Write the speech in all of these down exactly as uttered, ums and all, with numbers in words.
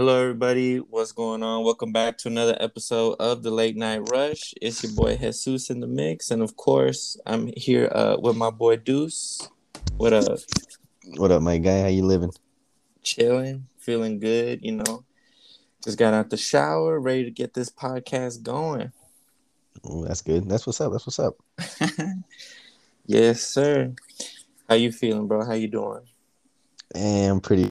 Hello, everybody. What's going on? Welcome back to another episode of The Late Night Rush. It's your boy, Jesus, in the mix. And, of course, I'm here uh, with my boy, Deuce. What up? What up, my guy? How you living? Chilling. Feeling good, you know. Just got out the shower, ready to get this podcast going. Ooh, that's good. That's what's up. That's what's up. Yes, sir. How you feeling, bro? How you doing? Hey, I'm pretty...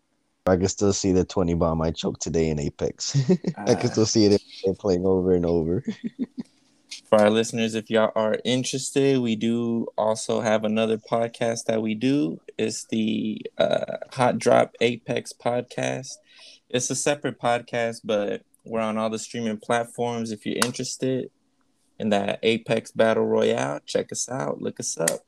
I can still see the twenty bomb I choked today in Apex. uh, I can still see it playing over and over. For our listeners, if y'all are interested, we do also have another podcast that we do. It's the uh, Hot Drop Apex podcast. It's a separate podcast, but we're on all the streaming platforms. If you're interested in that Apex Battle Royale, check us out. Look us up.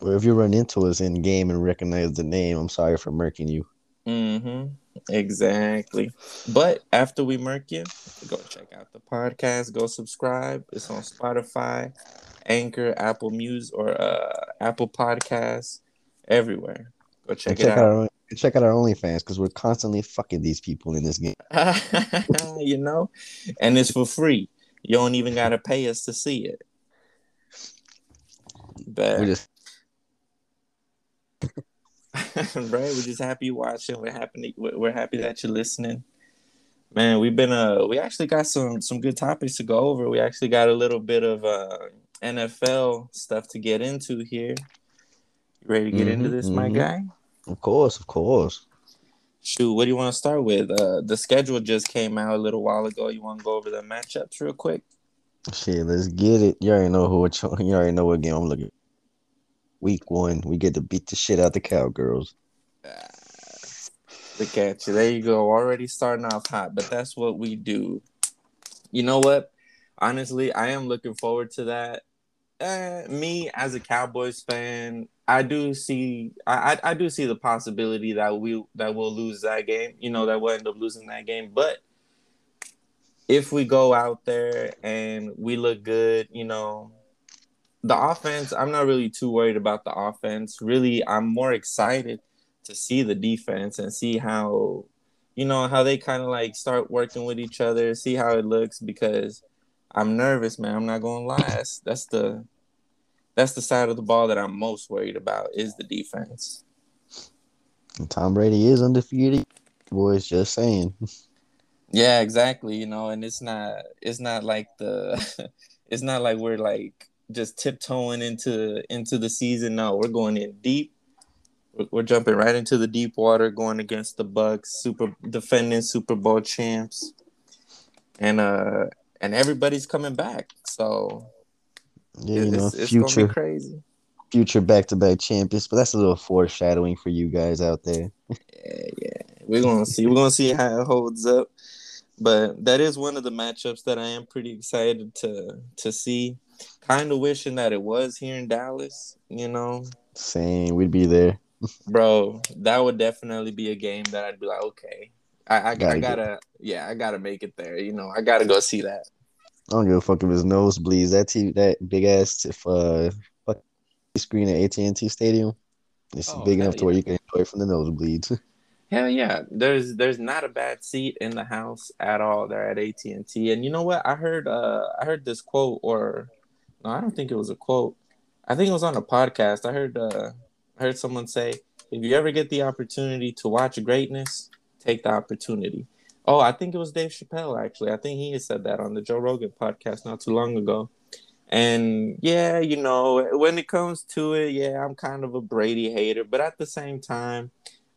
Or if you run into us in game and recognize the name, I'm sorry for murking you. Mm-hmm. Exactly. But after we murk you, go check out the podcast. Go subscribe. It's on Spotify, Anchor, Apple Music, or uh, Apple Podcasts, everywhere. Go check and it check out. Our, check out our OnlyFans because we're constantly fucking these people in this game. You know? And it's for free. You don't even got to pay us to see it. But... we just... Right, we're just happy you watching. We're happy. We're happy that you're listening, man. We've been uh, we actually got some some good topics to go over. We actually got a little bit of uh N F L stuff to get into here. You ready to get mm-hmm, into this, mm-hmm. my guy? Of course, of course. Shoot, what do you want to start with? Uh, the schedule just came out a little while ago. You want to go over the matchups real quick? Shit, let's get it. You already know who. You already know what game I'm looking at. Week one, we get to beat the shit out the Cowgirls. Uh, look at you. There you go. Already starting off hot, but that's what we do. You know what? Honestly, I am looking forward to that. Uh, me, as a Cowboys fan, I do see I, I, I do see the possibility that, we, that we'll lose that game. You know, that we'll end up losing that game, but if we go out there and we look good, you know, the offense, I'm not really too worried about the offense. Really, I'm more excited to see the defense and see how, you know, how they kind of like start working with each other, see how it looks, because I'm nervous, man. I'm not going to lie. That's the, that's the side of the ball that I'm most worried about is the defense. And Tom Brady is undefeated, boys, just saying. Yeah, exactly. You know, and it's not, it's not like the, it's not like we're like, just tiptoeing into into the season. No, we're going in deep. We're, we're jumping right into the deep water, going against the Bucs, super defending Super Bowl champs, and uh, and everybody's coming back. So yeah, you know, it's, future, it's gonna be crazy. Future back-to-back champions, but that's a little foreshadowing for you guys out there. yeah, yeah, we're gonna see. We're gonna see how it holds up. But that is one of the matchups that I am pretty excited to to see. Kind of wishing that it was here in Dallas, you know? Same. We'd be there. Bro, that would definitely be a game that I'd be like, okay. I, I gotta, I gotta yeah, I gotta make it there. You know, I gotta go see that. I don't give a fuck if his nose bleeds. That t- that big-ass uh, screen at A T and T Stadium, it's oh, big enough yeah. to where you can enjoy from the nosebleeds. Hell yeah. There's there's not a bad seat in the house at all there at A T and T. And you know what? I heard uh, I heard this quote or... No, I don't think it was a quote. I think it was on a podcast. I heard uh, I heard someone say, if you ever get the opportunity to watch greatness, take the opportunity. Oh, I think it was Dave Chappelle, actually. I think he had said that on the Joe Rogan podcast not too long ago. And, yeah, you know, when it comes to it, yeah, I'm kind of a Brady hater. But at the same time,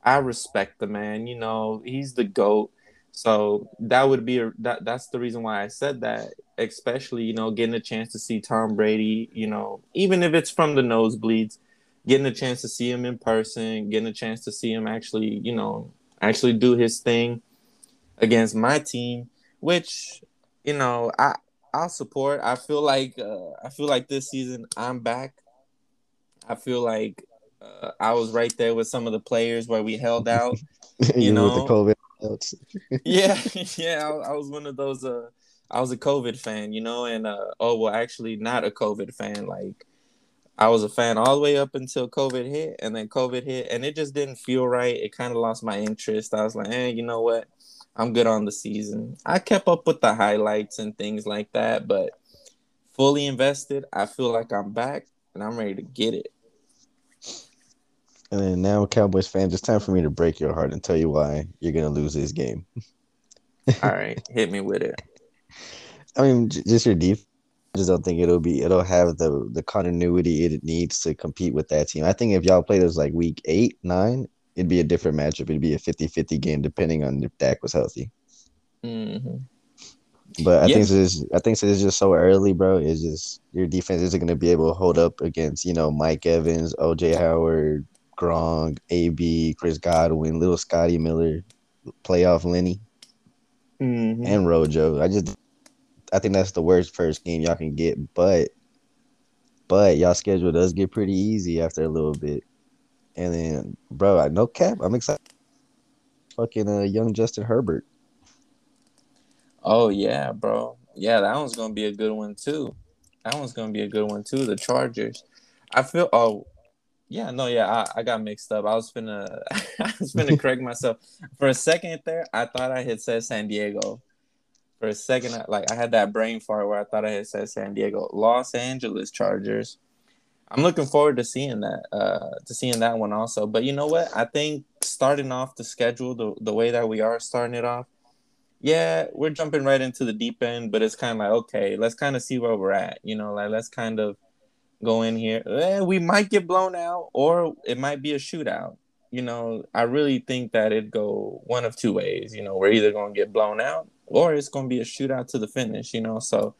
I respect the man. You know, he's the GOAT. So that would be a, that. That's the reason why I said that, especially, you know, getting a chance to see Tom Brady, you know, even if it's from the nosebleeds, getting a chance to see him in person, getting a chance to see him actually, you know, actually do his thing against my team, which, you know, I, I'll support. I feel like uh, I feel like this season I'm back. I feel like uh, I was right there with some of the players where we held out, you, you know, with the COVID. yeah, yeah, I, I was one of those. Uh, I was a COVID fan, you know, and uh, oh well, actually, not a COVID fan. Like, I was a fan all the way up until COVID hit, and then COVID hit, and it just didn't feel right. It kind of lost my interest. I was like, eh, you know what? I'm good on the season. I kept up with the highlights and things like that, but fully invested, I feel like I'm back, and I'm ready to get it. And then now, Cowboys fans, it's time for me to break your heart and tell you why you're going to lose this game. All right, hit me with it. I mean, just your defense. I just don't think it'll be it'll have the, the continuity it needs to compete with that team. I think if y'all played us like week eight, nine, it'd be a different matchup. It'd be a fifty-fifty game depending on if Dak was healthy. Mm-hmm. But I yeah. think this I think it's just so early, bro. It's just your defense isn't going to be able to hold up against, you know, Mike Evans, O J Howard, Gronk, A B, Chris Godwin, little Scotty Miller, playoff Lenny, mm-hmm. and Rojo. I just I think that's the worst first game y'all can get, but but y'all schedule does get pretty easy after a little bit. And then, bro, I no cap, I'm excited. Fucking uh, young Justin Herbert. Oh, yeah, bro. Yeah, that one's going to be a good one, too. That one's going to be a good one, too, the Chargers. I feel – oh, yeah, no, yeah, I, I got mixed up. I was finna – I was finna correct myself. For a second there, I thought I had said San Diego. For a second, I, like I had that brain fart where I thought I had said San Diego. Los Angeles Chargers. I'm looking forward to seeing that, uh, to seeing that one also. But you know what? I think starting off the schedule, the, the way that we are starting it off, yeah, we're jumping right into the deep end, but it's kind of like, okay, let's kind of see where we're at. You know, like let's kind of go in here. Eh, we might get blown out or it might be a shootout. You know, I really think that it'd go one of two ways. You know, we're either going to get blown out or it's going to be a shootout to the finish, you know? So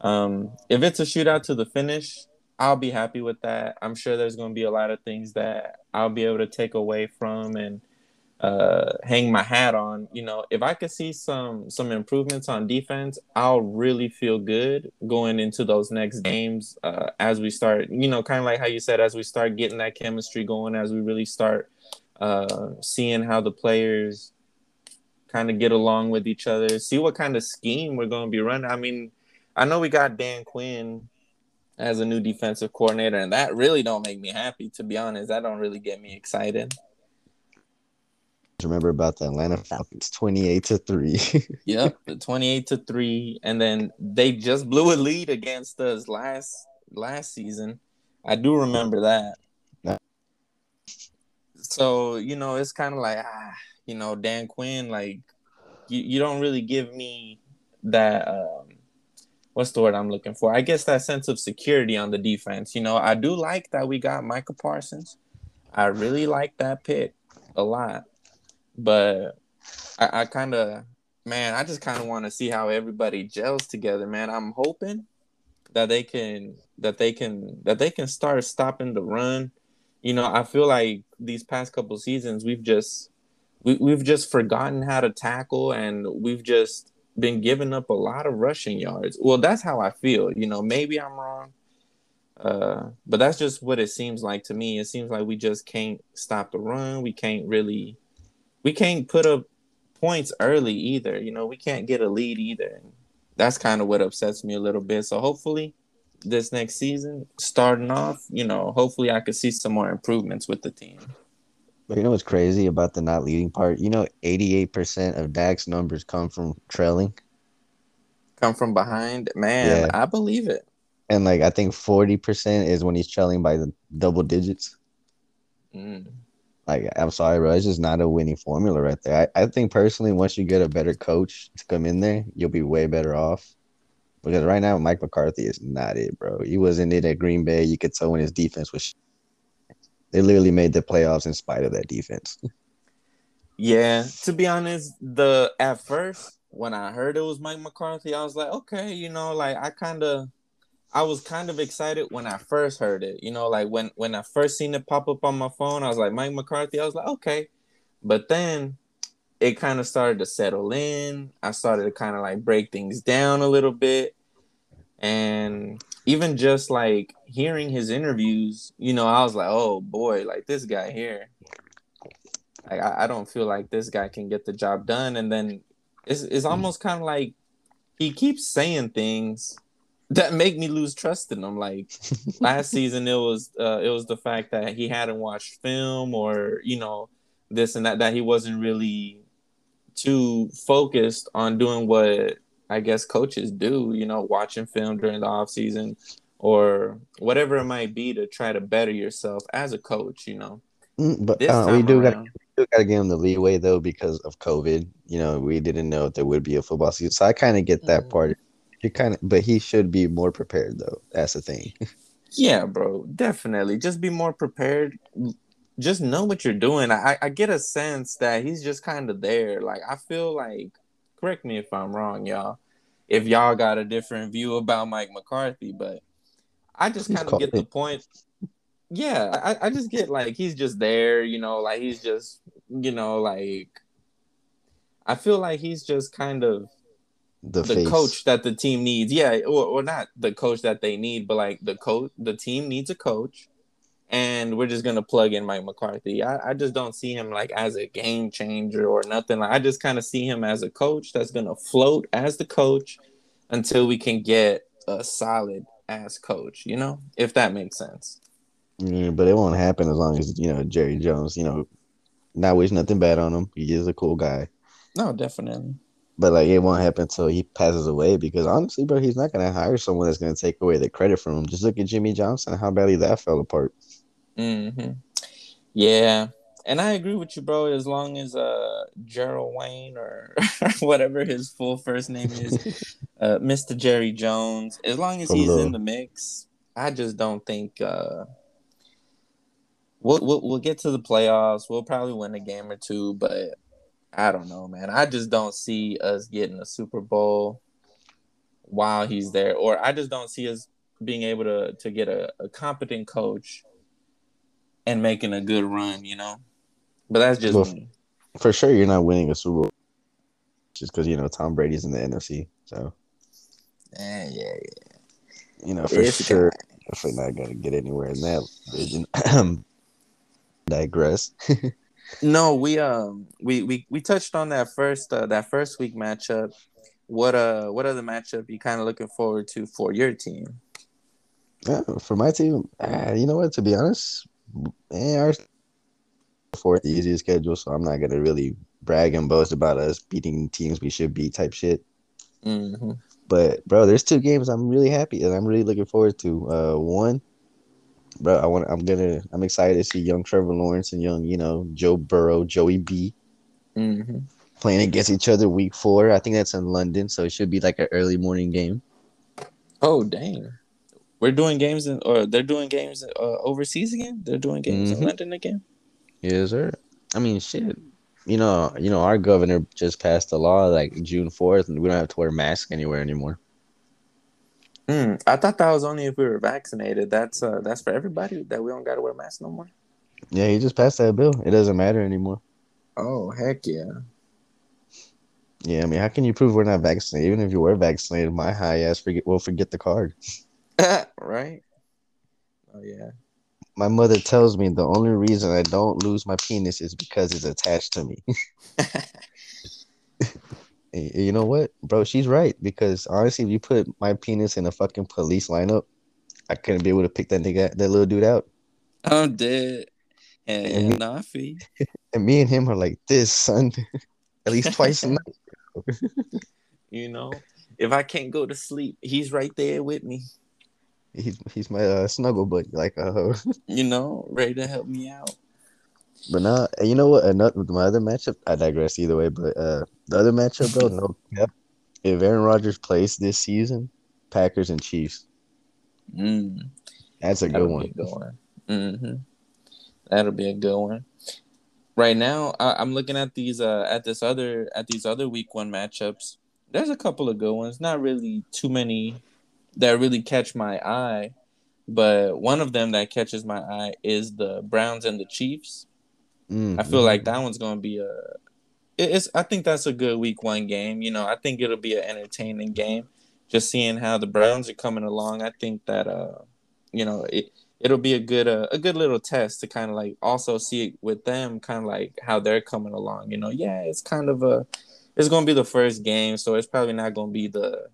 um, if it's a shootout to the finish, I'll be happy with that. I'm sure there's going to be a lot of things that I'll be able to take away from and uh, hang my hat on. You know, if I could see some, some improvements on defense, I'll really feel good going into those next games uh, as we start, you know, kind of like how you said, as we start getting that chemistry going, as we really start uh, seeing how the players kind of get along with each other, see what kind of scheme we're going to be running. I mean, I know we got Dan Quinn as a new defensive coordinator, and that really don't make me happy, to be honest. That don't really get me excited. Remember about the Atlanta Falcons, twenty-eight to three. Yep, the twenty-eight to three, and then they just blew a lead against us last last season. I do remember that. So, you know, it's kind of like, ah, you know, Dan Quinn, like, you, you don't really give me that, um, what's the word I'm looking for? I guess that sense of security on the defense. You know, I do like that we got Micah Parsons. I really like that pick a lot. But I, I kind of, man, I just kind of want to see how everybody gels together, man. I'm hoping that they can, that they can, that they can start stopping the run. You know, I feel like these past couple seasons, we've just, We, we've just forgotten how to tackle, and we've just been giving up a lot of rushing yards. Well, that's how I feel. You know, maybe I'm wrong, uh, but that's just what it seems like to me. It seems like we just can't stop the run. We can't really – we can't put up points early either. You know, we can't get a lead either. That's kind of what upsets me a little bit. So hopefully this next season, starting off, you know, hopefully I could see some more improvements with the team. But you know what's crazy about the not leading part? You know, eighty-eight percent of Dak's numbers come from trailing. Come from behind? Man, yeah. I believe it. And, like, I think forty percent is when he's trailing by the double digits. Mm. Like, I'm sorry, bro. It's just not a winning formula right there. I, I think, personally, once you get a better coach to come in there, you'll be way better off. Because right now, Mike McCarthy is not it, bro. He wasn't it at Green Bay. You could tell when his defense was sh- They literally made the playoffs in spite of that defense. Yeah, to be honest, the at first when I heard it was Mike McCarthy, I was like, okay, you know, like I kind of, I was kind of excited when I first heard it. You know, like when when I first seen it pop up on my phone, I was like Mike McCarthy. I was like, okay, but then it kind of started to settle in. I started to kind of like break things down a little bit, and even just, like, hearing his interviews, you know, I was like, oh, boy, like, this guy here. Like, I, I don't feel like this guy can get the job done. And then it's, it's almost kind of like he keeps saying things that make me lose trust in him. Like, last season it was uh, it was the fact that he hadn't watched film or, you know, this and that, that he wasn't really too focused on doing what I guess coaches do, you know, watching film during the off season or whatever it might be to try to better yourself as a coach, you know. But uh, we do got to give them the leeway, though, because of COVID. You know, we didn't know if there would be a football season. So I kind of get that mm. part. You kind of, but he should be more prepared, though. That's the thing. Yeah, bro, definitely. Just be more prepared. Just know what you're doing. I, I get a sense that he's just kind of there. Like, I feel like, correct me if I'm wrong, y'all, if y'all got a different view about Mike McCarthy, but I just kind of get the point. Yeah, I, I just get, like, he's just there, you know, like, he's just, you know, like, I feel like he's just kind of the, the coach that the team needs. Yeah, or, or not the coach that they need, but, like, the coach, the team needs a coach, and we're just going to plug in Mike McCarthy. I, I just don't see him, like, as a game changer or nothing. Like, I just kind of see him as a coach that's going to float as the coach until we can get a solid-ass coach, you know, if that makes sense. Yeah, but it won't happen as long as, you know, Jerry Jones, you know, not wish nothing bad on him. He is a cool guy. No, definitely. But, like, it won't happen until he passes away because, honestly, bro, he's not going to hire someone that's going to take away the credit from him. Just look at Jimmy Johnson, how badly that fell apart. Mm-hmm. Yeah. And I agree with you, bro, as long as uh, Gerald Wayne or whatever his full first name is, uh, Mister Jerry Jones, as long as he's Hello. in the mix, I just don't think uh, – We'll, we'll we'll get to the playoffs. We'll probably win a game or two, but I don't know, man. I just don't see us getting a Super Bowl while he's there, or I just don't see us being able to to get a, a competent coach and making a good run, you know. But that's just well, me. For sure, you're not winning a Super Bowl just because you know Tom Brady's in the N F C. So yeah, yeah, yeah. You know for it's sure, if we're not gonna get anywhere in that division. Digress. No, we um we, we we touched on that first uh, that first week matchup. What uh what other matchup you kind of looking forward to for your team? Yeah, for my team, uh, you know what? To be honest, man, our fourth easiest schedule, so I'm not gonna really brag and boast about us beating teams we should beat type shit. Mm-hmm. But bro, there's two games I'm really happy and I'm really looking forward to. Uh, one. Bro, I want. I'm gonna. I'm excited to see young Trevor Lawrence and young, you know, Joe Burrow, Joey B, mm-hmm. playing against each other week four. I think that's in London, so it should be like an early morning game. Oh dang! We're doing games, in, or they're doing games uh, overseas again. They're doing games mm-hmm. in London again. Yes, sir. I mean, shit. You know, you know, our governor just passed a law like June fourth, and we don't have to wear masks anywhere anymore. Mm, I thought that was only if we were vaccinated. That's uh, that's for everybody that we don't got to wear masks no more. Yeah, he just passed that bill. It doesn't matter anymore. Oh, heck yeah. Yeah, I mean, how can you prove we're not vaccinated? Even if you were vaccinated, my high ass forget will forget the card. Right? Oh, yeah. My mother tells me the only reason I don't lose my penis is because it's attached to me. You know what, bro? She's right, because honestly, if you put my penis in a fucking police lineup, I couldn't be able to pick that nigga, that little dude out. I'm dead. And, and, me, nah, and me and him are like this, son. At least twice a night. You know, if I can't go to sleep, he's right there with me. He's he's my uh, snuggle buddy, like uh, you know, ready to help me out. But now, you know what? Another my other matchup. I digress either way, but uh, the other matchup, bro. No, yep. If Aaron Rodgers plays this season, Packers and Chiefs. Mm. That's a That'll good one. Be a good one. Mm-hmm. That'll be a good one. Right now, I- I'm looking at these uh, at this other at these other week one matchups. There's a couple of good ones. Not really too many that really catch my eye, but one of them that catches my eye is the Browns and the Chiefs. Mm-hmm. I feel like that one's going to be a it's I think that's a good week one game. You know, I think it'll be an entertaining game. Just seeing how the Browns are coming along, I think that uh you know, it it'll be a good uh, a good little test to kind of like also see it with them kind of like how they're coming along. You know, yeah, it's kind of a it's going to be the first game, so it's probably not going to be the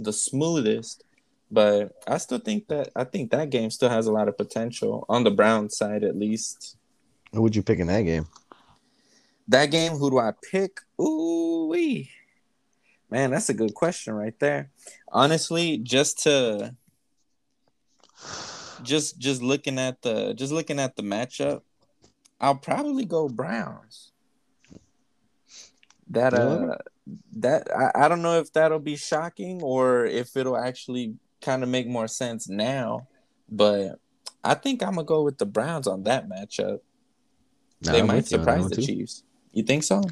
the smoothest, but I still think that I think that game still has a lot of potential on the Browns side at least. Who would you pick in that game? That game, who do I pick? Ooh-wee. Man, that's a good question right there. Honestly, just to just just looking at the just looking at the matchup, I'll probably go Browns. That uh that I, I don't know if that'll be shocking or if it'll actually kind of make more sense now, but I think I'm gonna go with the Browns on that matchup. Nah, they I'm might surprise the Chiefs. You think so?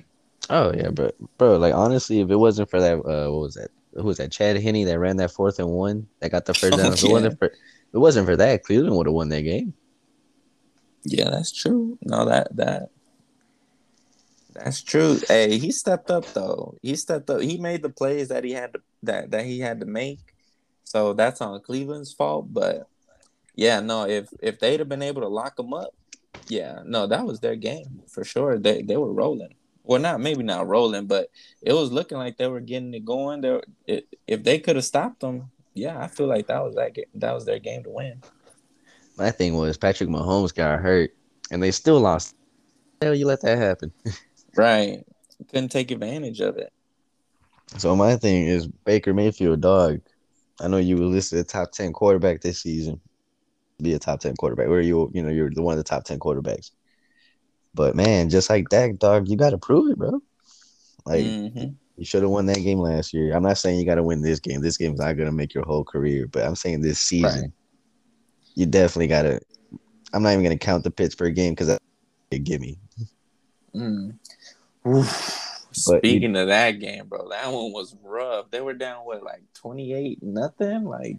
Oh yeah, but bro, like honestly, if it wasn't for that, uh, what was that? Who was that? Chad Henne that ran that fourth and one that got the first down. Oh, yeah. If it wasn't for, if it wasn't for that, Cleveland would have won that game. Yeah, that's true. No, that that that's true. Hey, he stepped up though. He stepped up. He made the plays that he had to, that that he had to make. So that's on Cleveland's fault. But yeah, no, if if they'd have been able to lock him up, yeah, no, that was their game for sure. They they were rolling. Well, not maybe not rolling, but it was looking like they were getting it going. There, if they could have stopped them, yeah, I feel like that was that game, that was their game to win. My thing was Patrick Mahomes got hurt, and they still lost. Hell, you let that happen, right? Couldn't take advantage of it. So my thing is Baker Mayfield, dog. I know you were listed a top ten quarterback this season. Be a top ten quarterback. Where you, you know, you're the one of the top ten quarterbacks. But, man, just like that, dog, you got to prove it, bro. Like, mm-hmm. you should have won that game last year. I'm not saying you got to win this game. This game's not going to make your whole career. But I'm saying this season, right. you definitely got to – I'm not even going to count the Pittsburgh game because that's a gimme. Mm. Speaking you, of that game, bro, that one was rough. They were down, what, like twenty-eight nothing? Like,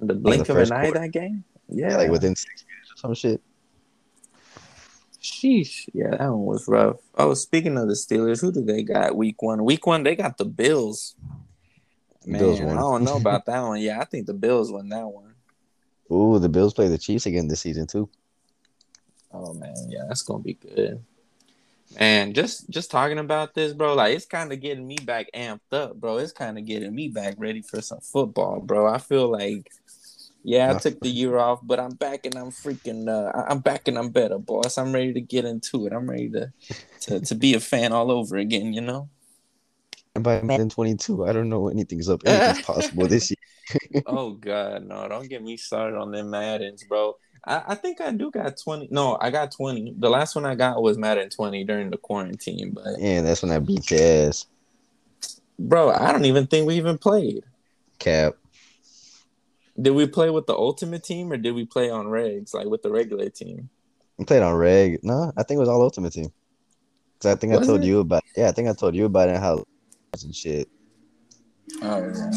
in the blink of an eye that game? Yeah. yeah, like within six minutes or some shit. Sheesh. Yeah, that one was rough. Oh, speaking of the Steelers, who do they got week one? Week one, they got the Bills. Man, Bills won. I don't know about that one. Yeah, I think the Bills won that one. Ooh, the Bills play the Chiefs again this season, too. Oh, man. Yeah, that's going to be good. Man, just, just talking about this, bro, like, it's kind of getting me back amped up, bro. It's kind of getting me back ready for some football, bro. I feel like... Yeah, I took the year off, but I'm back and I'm freaking uh, I'm back and I'm better, boss. I'm ready to get into it. I'm ready to to, to be a fan all over again, you know? And by Madden twenty-two, I don't know anything's up. Anything's possible this year. Oh, God, no. Don't get me started on them Maddens, bro. I, I think I do got twenty. No, I got twenty. The last one I got was Madden twenty during the quarantine. But yeah, that's when I beat your ass. Bro, I don't even think we even played. Cap. Did we play with the Ultimate Team or did we play on regs, like with the regular team? We played on reg. No, I think it was all Ultimate Team. Cause I think was I told it? you about. Yeah, I think I told you about it. How and shit. Oh, yeah.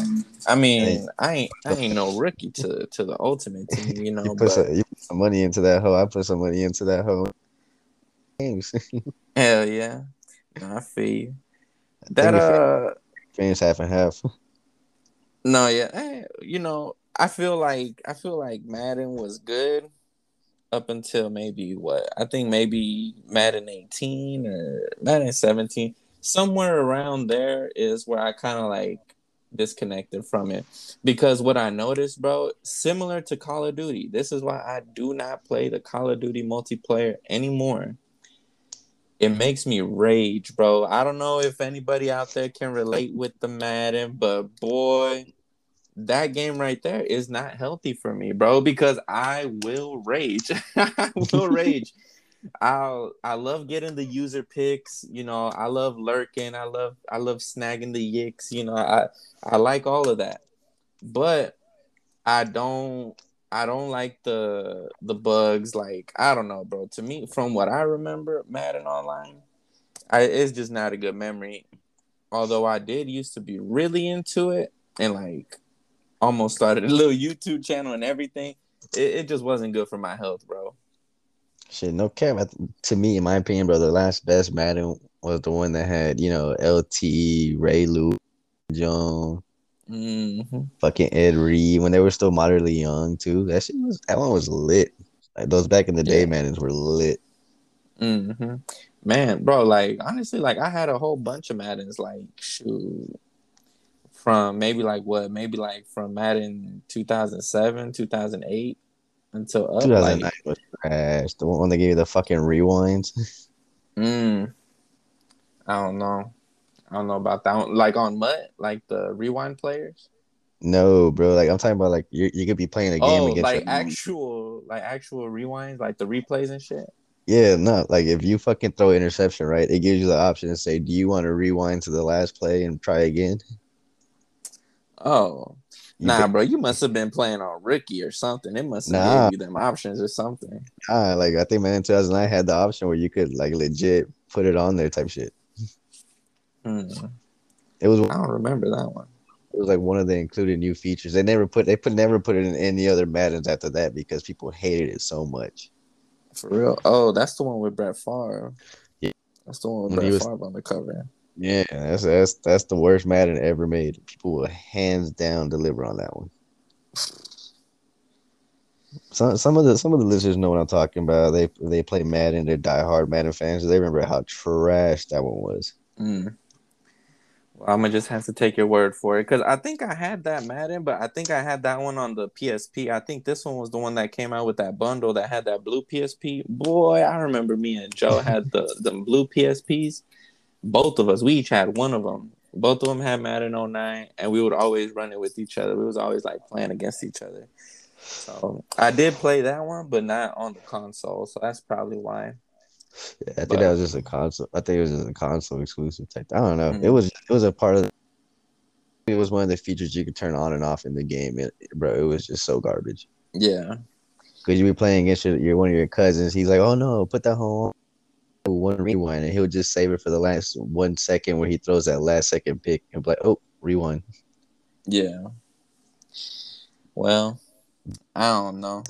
I mean, hey. I ain't, I ain't no rookie to, to the Ultimate Team, you know. you, put but... some, you put some money into that hoe. I put some money into that hoe. Hell yeah, no, I feel you. I that uh, fans half and half. No, yeah, hey, you know. I feel like I feel like Madden was good up until maybe what? I think maybe Madden eighteen or Madden seventeen. Somewhere around there is where I kind of like disconnected from it. Because what I noticed, bro, similar to Call of Duty, this is why I do not play the Call of Duty multiplayer anymore. It makes me rage, bro. I don't know if anybody out there can relate with the Madden, but boy... That game right there is not healthy for me, bro, because I will rage. I will rage. I'll I love getting the user picks, you know, I love lurking, I love I love snagging the yicks, you know, I, I like all of that. But I don't I don't like the the bugs, like I don't know, bro. To me, from what I remember, Madden Online, I, it's just not a good memory. Although I did used to be really into it and like almost started a little YouTube channel and everything. It, it just wasn't good for my health, bro. Shit, no cap. To me, in my opinion, bro, the last best Madden was the one that had, you know, L T, Ray Lewis, Jones, mm-hmm. fucking Ed Reed when they were still moderately young too. That shit was that one was lit. Like those back in the day, yeah. Maddens were lit. Mm-hmm. Man, bro, like honestly, like I had a whole bunch of Maddens. Like shoot. From maybe like what? Maybe like from Madden two thousand seven, two thousand eight until up. two thousand nine like, was trash. The one that gave you the fucking rewinds. Mm. I don't know. I don't know about that. Like on Mutt, like the rewind players. No, bro. Like I'm talking about, like you you could be playing a game. Oh, against like your... actual, like actual rewinds, like the replays and shit. Yeah, no. Like if you fucking throw an interception, right? It gives you the option to say, "Do you want to rewind to the last play and try again?" Oh, you nah, could... bro. You must have been playing on Rookie or something. It must have nah. given you them options or something. Nah, like I think Madden two thousand nine had the option where you could like legit put it on there type shit. Mm. It was. I don't remember that one. It was like one of the included new features. They never put they put never put it in any other Maddens after that because people hated it so much. For real? Oh, that's the one with Brett Favre. Yeah, that's the one with when Brett was, Favre on the cover. Yeah, that's that's that's the worst Madden ever made. People will hands down deliver on that one. Some some of the some of the listeners know what I'm talking about. They they play Madden. They're diehard Madden fans. So they remember how trash that one was. Mm. Well, I'm going to just have to take your word for it. Because I think I had that Madden, but I think I had that one on the P S P. I think this one was the one that came out with that bundle that had that blue P S P. Boy, I remember me and Joe had the them blue P S Ps. Both of us. We each had one of them. Both of them had Madden oh nine, and we would always run it with each other. We was always, like, playing against each other. So I did play that one, but not on the console. So that's probably why. Yeah, I think but, that was just a console. I think it was just a console exclusive type. I don't know. Mm-hmm. It was it was a part of. The, it was one of the features you could turn on and off in the game. It, bro, it was just so garbage. Yeah, because you be playing against your, your one of your cousins. He's like, "Oh no, put that whole one rewind," and he'll just save it for the last one second where he throws that last second pick and be like, "Oh, rewind." Yeah. Well, I don't know.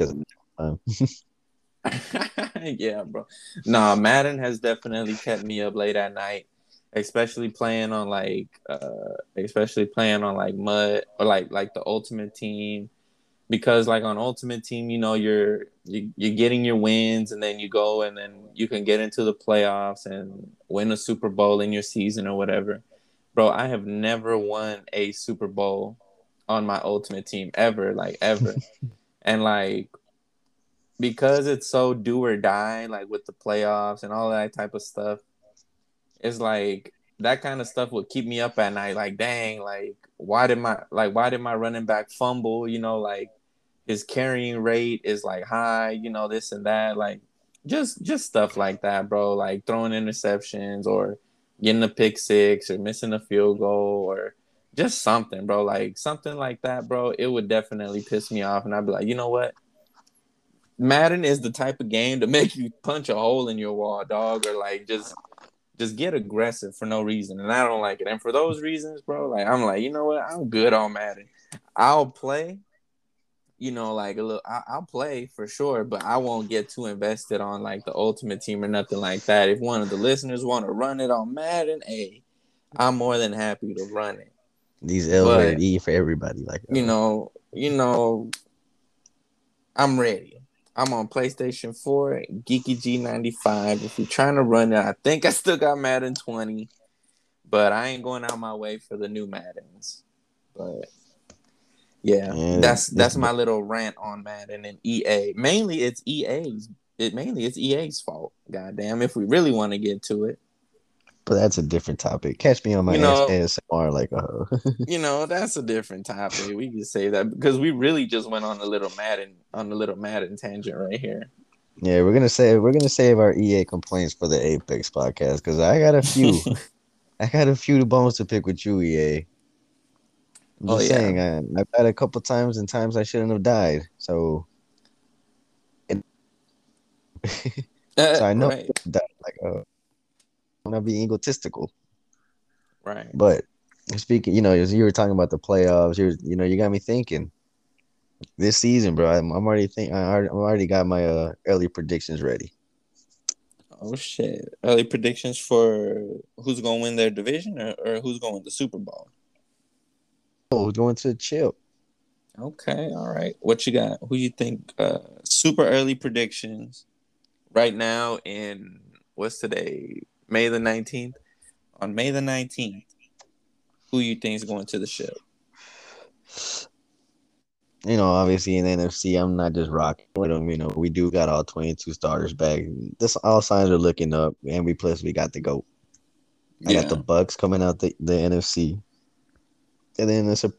Yeah, bro. Nah, Madden has definitely kept me up late at night, especially playing on like, uh, especially playing on like Mud or like like the Ultimate Team, because like on Ultimate Team, you know, you're you, you're getting your wins, and then you go and then you can get into the playoffs and win a Super Bowl in your season or whatever. Bro, I have never won a Super Bowl on my Ultimate Team ever, like ever, and like. Because it's so do or die, like with the playoffs and all that type of stuff, it's like that kind of stuff would keep me up at night. Like, dang, like why did my like why did my running back fumble? You know, like his carrying rate is like high. You know, this and that, like just just stuff like that, bro. Like throwing interceptions or getting a pick six or missing a field goal or just something, bro. Like something like that, bro. It would definitely piss me off, and I'd be like, you know what? Madden is the type of game to make you punch a hole in your wall, dog, or like just just get aggressive for no reason, and I don't like it. And for those reasons, bro, like I'm like, you know what? I'm good on Madden. I'll play, you know, like a little. I- I'll play for sure, but I won't get too invested on like the Ultimate Team or nothing like that. If one of the listeners want to run it on Madden, hey, I'm more than happy to run it. These L and E for everybody, like you know, you know, I'm ready. I'm on PlayStation four, Geeky G ninety-five. If you're trying to run it, I think I still got Madden twenty, but I ain't going out my way for the new Maddens. But yeah, yeah that's that's my little rant on Madden and E A. Mainly it's E A's. It mainly it's E A's fault. Goddamn, if we really want to get to it. But that's a different topic. Catch me on my you know, A S M R like a hoe. You know, that's a different topic. We can say that because we really just went on a little Madden on the little Madden tangent right here. Yeah, we're gonna save we're gonna save our E A complaints for the Apex podcast because I got a few. I got a few bones to pick with you, E A. I'm just oh, yeah. saying, I, I've died a couple times and times I shouldn't have died. So, it, uh, so I know right. I died like a. Uh, Not be egotistical, right? But speaking, you know, as you were talking about the playoffs, you you know, you got me thinking. This season, bro, I'm, I'm already think I already, I'm already got my uh, early predictions ready. Oh shit! Early predictions for who's gonna win their division or, or who's going to the Super Bowl? Oh, who's going to the chip? Okay, all right. What you got? Who you think? Uh, super early predictions right now in what's today? May the nineteenth. On May the nineteenth, who you think is going to the ship? You know, obviously in the N F C, I'm not just rocking with them. You know, we do got all twenty-two starters back. This all signs are looking up, and we plus we got the GOAT. I yeah. got the Bucs coming out the, the N F C. And then it's a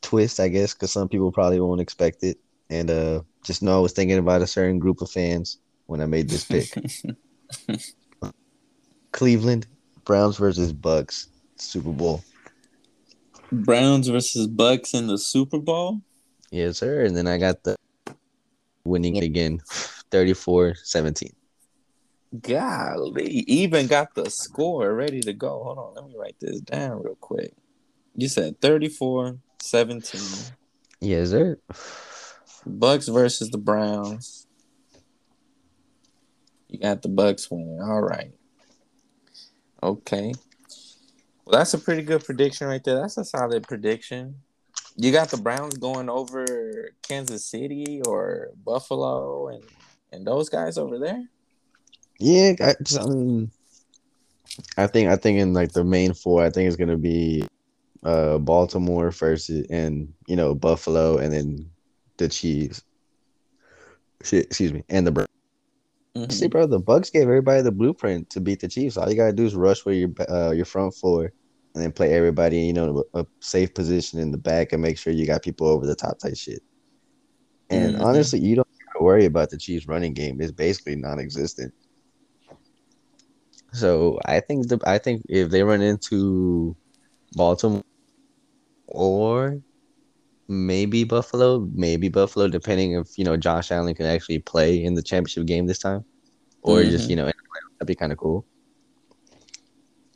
twist, I guess, because some people probably won't expect it. And uh, just know I was thinking about a certain group of fans when I made this pick. Cleveland, Browns versus Bucks, Super Bowl. Browns versus Bucks in the Super Bowl? Yes, sir. And then I got the winning it again, thirty-four seventeen. Golly, even got the score ready to go. Hold on, let me write this down real quick. You said thirty-four seventeen. Yes, sir. Bucks versus the Browns. You got the Bucks winning. All right. Okay. Well, that's a pretty good prediction right there. That's a solid prediction. You got the Browns going over Kansas City or Buffalo and, and those guys over there? Yeah, I, I mean, I think I think in like the main four, I think it's gonna be uh, Baltimore versus and you know Buffalo, and then the Chiefs. Excuse me, and the Browns. Mm-hmm. See, bro, the Bucs gave everybody the blueprint to beat the Chiefs. All you gotta do is rush with your uh, your front four, and then play everybody in, you know, a safe position in the back, and make sure you got people over the top type shit. And mm-hmm. honestly, you don't have to worry about the Chiefs' running game; it's basically non-existent. So I think the I think if they run into Baltimore or maybe Buffalo, maybe Buffalo, depending if you know Josh Allen can actually play in the championship game this time, or mm-hmm. just you know that'd be kind of cool.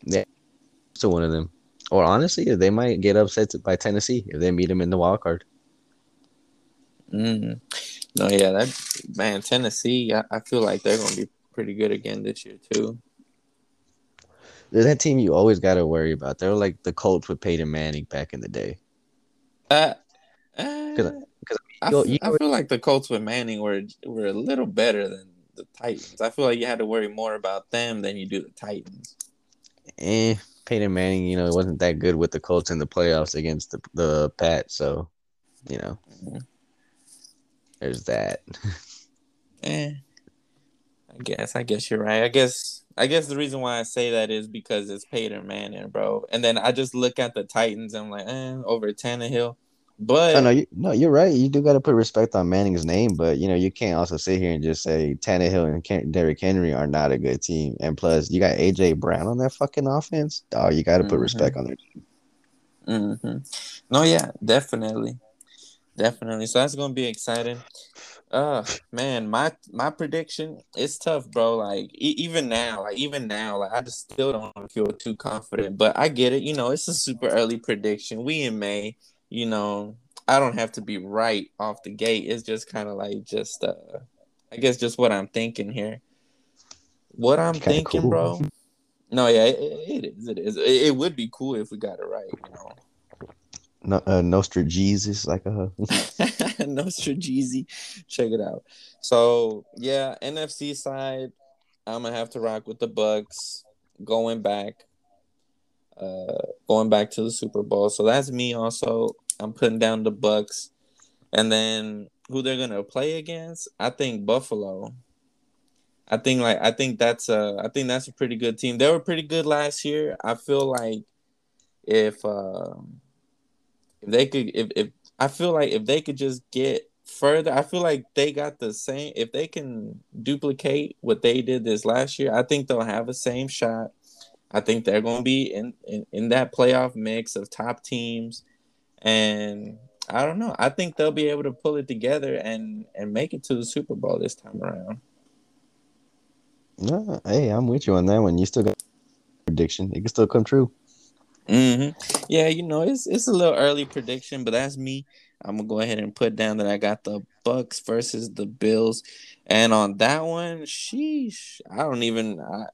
Yeah, so one of them, or honestly, they might get upset by Tennessee if they meet them in the wild card. Mm. No, yeah, that man, Tennessee. I, I feel like they're gonna be pretty good again this year too. That team you always got to worry about. They're like the Colts with Peyton Manning back in the day. Uh, uh, Cause, cause I, you, you I feel like the Colts with Manning were were a little better than the Titans. I feel like you had to worry more about them than you do the Titans. Eh, Peyton Manning, you know, it wasn't that good with the Colts in the playoffs against the, the Pats. So, you know, mm-hmm. there's that. eh, I guess. I guess you're right. I guess. I guess the reason why I say that is because it's Peyton Manning, bro. And then I just look at the Titans. And I'm like, eh, over Tannehill. But oh, no, you, no, you're right. You do got to put respect on Manning's name, but you know you can't also sit here and just say Tannehill and Ken- Derrick Henry are not a good team. And plus, you got A J Brown on that fucking offense. Oh, you got to put mm-hmm. respect on their team. Mm-hmm. No, yeah, definitely, definitely. So that's gonna be exciting. Oh, man, my my prediction, it's tough, bro. Like, e- even now, like, even now, like, I just still don't feel too confident. But I get it. You know, it's a super early prediction. We in May, you know, I don't have to be right off the gate. It's just kind of like just, uh, I guess, just what I'm thinking here. What I'm kinda thinking, cool. bro. No, yeah, it, it is. It is. It, it would be cool if we got it right, you know. No, uh, Nostra Jesus, like a Nostra Jeezy. Check it out. So yeah, N F C side, I'm gonna have to rock with the Bucks going back, uh, going back to the Super Bowl. So that's me. Also, I'm putting down the Bucks, and then who they're gonna play against? I think Buffalo. I think like I think that's a I think that's a pretty good team. They were pretty good last year. I feel like if. Uh, If they could, if, if I feel like if they could just get further, I feel like they got the same. If they can duplicate what they did this last year, I think they'll have the same shot. I think they're going to be in, in, in that playoff mix of top teams. And I don't know. I think they'll be able to pull it together and, and make it to the Super Bowl this time around. No, hey, I'm with you on that one. You still got a prediction. It can still come true. Mm-hmm. Yeah, you know, it's it's a little early prediction, but that's me. I'm going to go ahead and put down that I got the Bucks versus the Bills. And on that one, sheesh, I don't even I,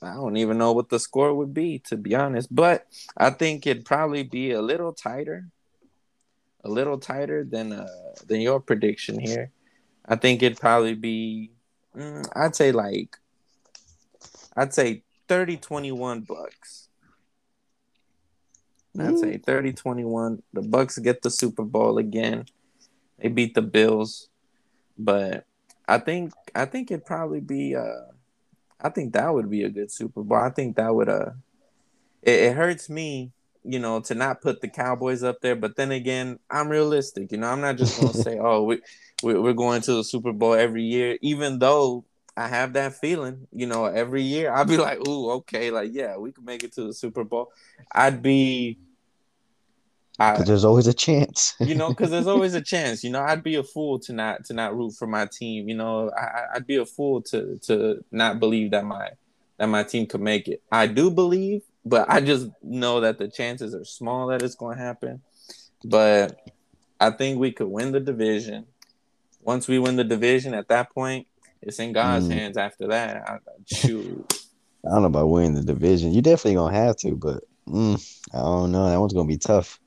I don't even know what the score would be, to be honest. But I think it'd probably be a little tighter, a little tighter than uh, than your prediction here. I think it'd probably be, mm, I'd say like, I'd say thirty twenty-one Bucks. I'd say thirty twenty-one. The Bucks get the Super Bowl again. They beat the Bills. But I think I think it'd probably be uh I think that would be a good Super Bowl. I think that would uh, it, it hurts me, you know, to not put the Cowboys up there. But then again, I'm realistic. You know, I'm not just gonna say, oh, we, we we're going to the Super Bowl every year, even though I have that feeling, you know, every year. I'd be like, ooh, okay, like, yeah, we can make it to the Super Bowl. I'd be... I, there's always a chance. you know, because there's always a chance. You know, I'd be a fool to not to not root for my team. You know, I, I'd be a fool to to not believe that my that my team could make it. I do believe, but I just know that the chances are small that it's going to happen. But I think we could win the division. Once we win the division, at that point, it's in God's mm. hands after that. I, shoot. I don't know about winning the division. You definitely going to have to, but mm, I don't know. That one's going to be tough.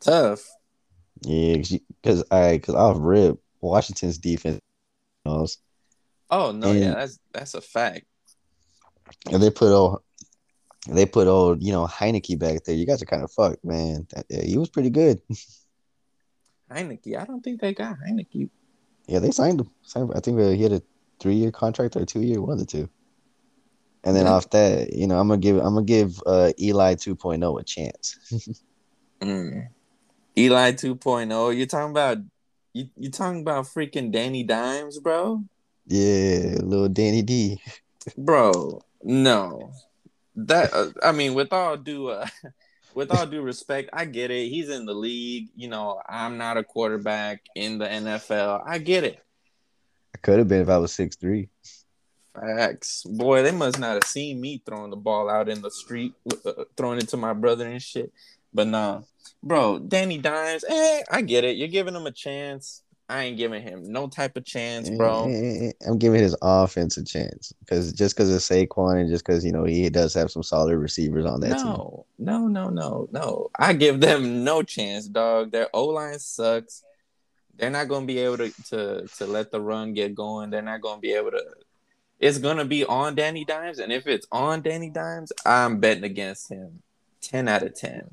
Tough? Yeah, because I, cause off rip, Washington's defense. You know, oh, no, yeah, that's that's a fact. And they put old, they put old, you know, Heineke back there. You guys are kind of fucked, man. That, yeah, he was pretty good. Heineke? I don't think they got Heineke. Yeah, they signed him. I think he had a three-year contract or a two-year, one of the two. And then yeah. off that, you know, I'm gonna give I'm gonna give uh, Eli two point oh a chance. mm. Eli two point oh. You're talking about you you talking about freaking Danny Dimes, bro? Yeah, little Danny D. bro, no, that uh, I mean, with all due uh, with all due respect, I get it. He's in the league. You know, I'm not a quarterback in the N F L. I get it. I could have been if I was six three. Facts. Boy, they must not have seen me throwing the ball out in the street, uh, throwing it to my brother and shit. But nah. Bro, Danny Dimes, eh, I get it. You're giving him a chance. I ain't giving him no type of chance, bro. I'm giving his offense a chance because just because of Saquon and just because, you know, he does have some solid receivers on that no, team. No, no, no, no. I give them no chance, dog. Their O-line sucks. They're not going to be able to, to, to let the run get going. They're not going to be able to. It's going to be on Danny Dimes. And if it's on Danny Dimes, I'm betting against him. ten out of ten.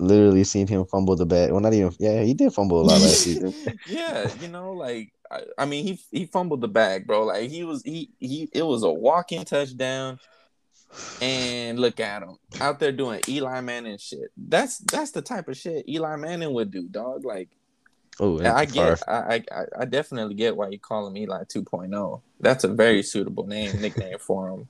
Literally seen him fumble the bat. Well, not even. Yeah, he did fumble a lot last season. yeah, you know, like I, I mean, he he fumbled the bag, bro. Like he was he he. It was a walking touchdown, and look at him out there doing Eli Manning shit. That's that's the type of shit Eli Manning would do, dog. Like, oh, I get, I, I I definitely get why you call him Eli two point oh. That's a very suitable name nickname for him,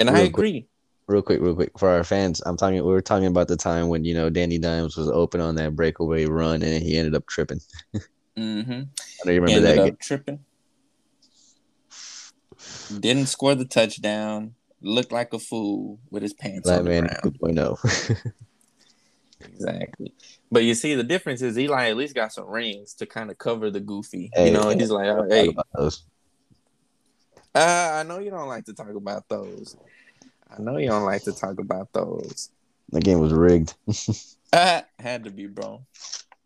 and Real I agree. Quick. Real quick, real quick for our fans. I'm talking. We were talking about the time when you know Danny Dimes was open on that breakaway run and he ended up tripping. mm-hmm. I don't even remember ended that. Ended up tripping. Didn't score the touchdown. Looked like a fool with his pants Black on man, the ground. two point oh. Exactly. But you see, the difference is Eli at least got some rings to kind of cover the goofy. Hey, you know, and he's like, oh, hey. About those. Uh, I know you don't like to talk about those. I know you don't like to talk about those. That game was rigged. uh, had to be, bro.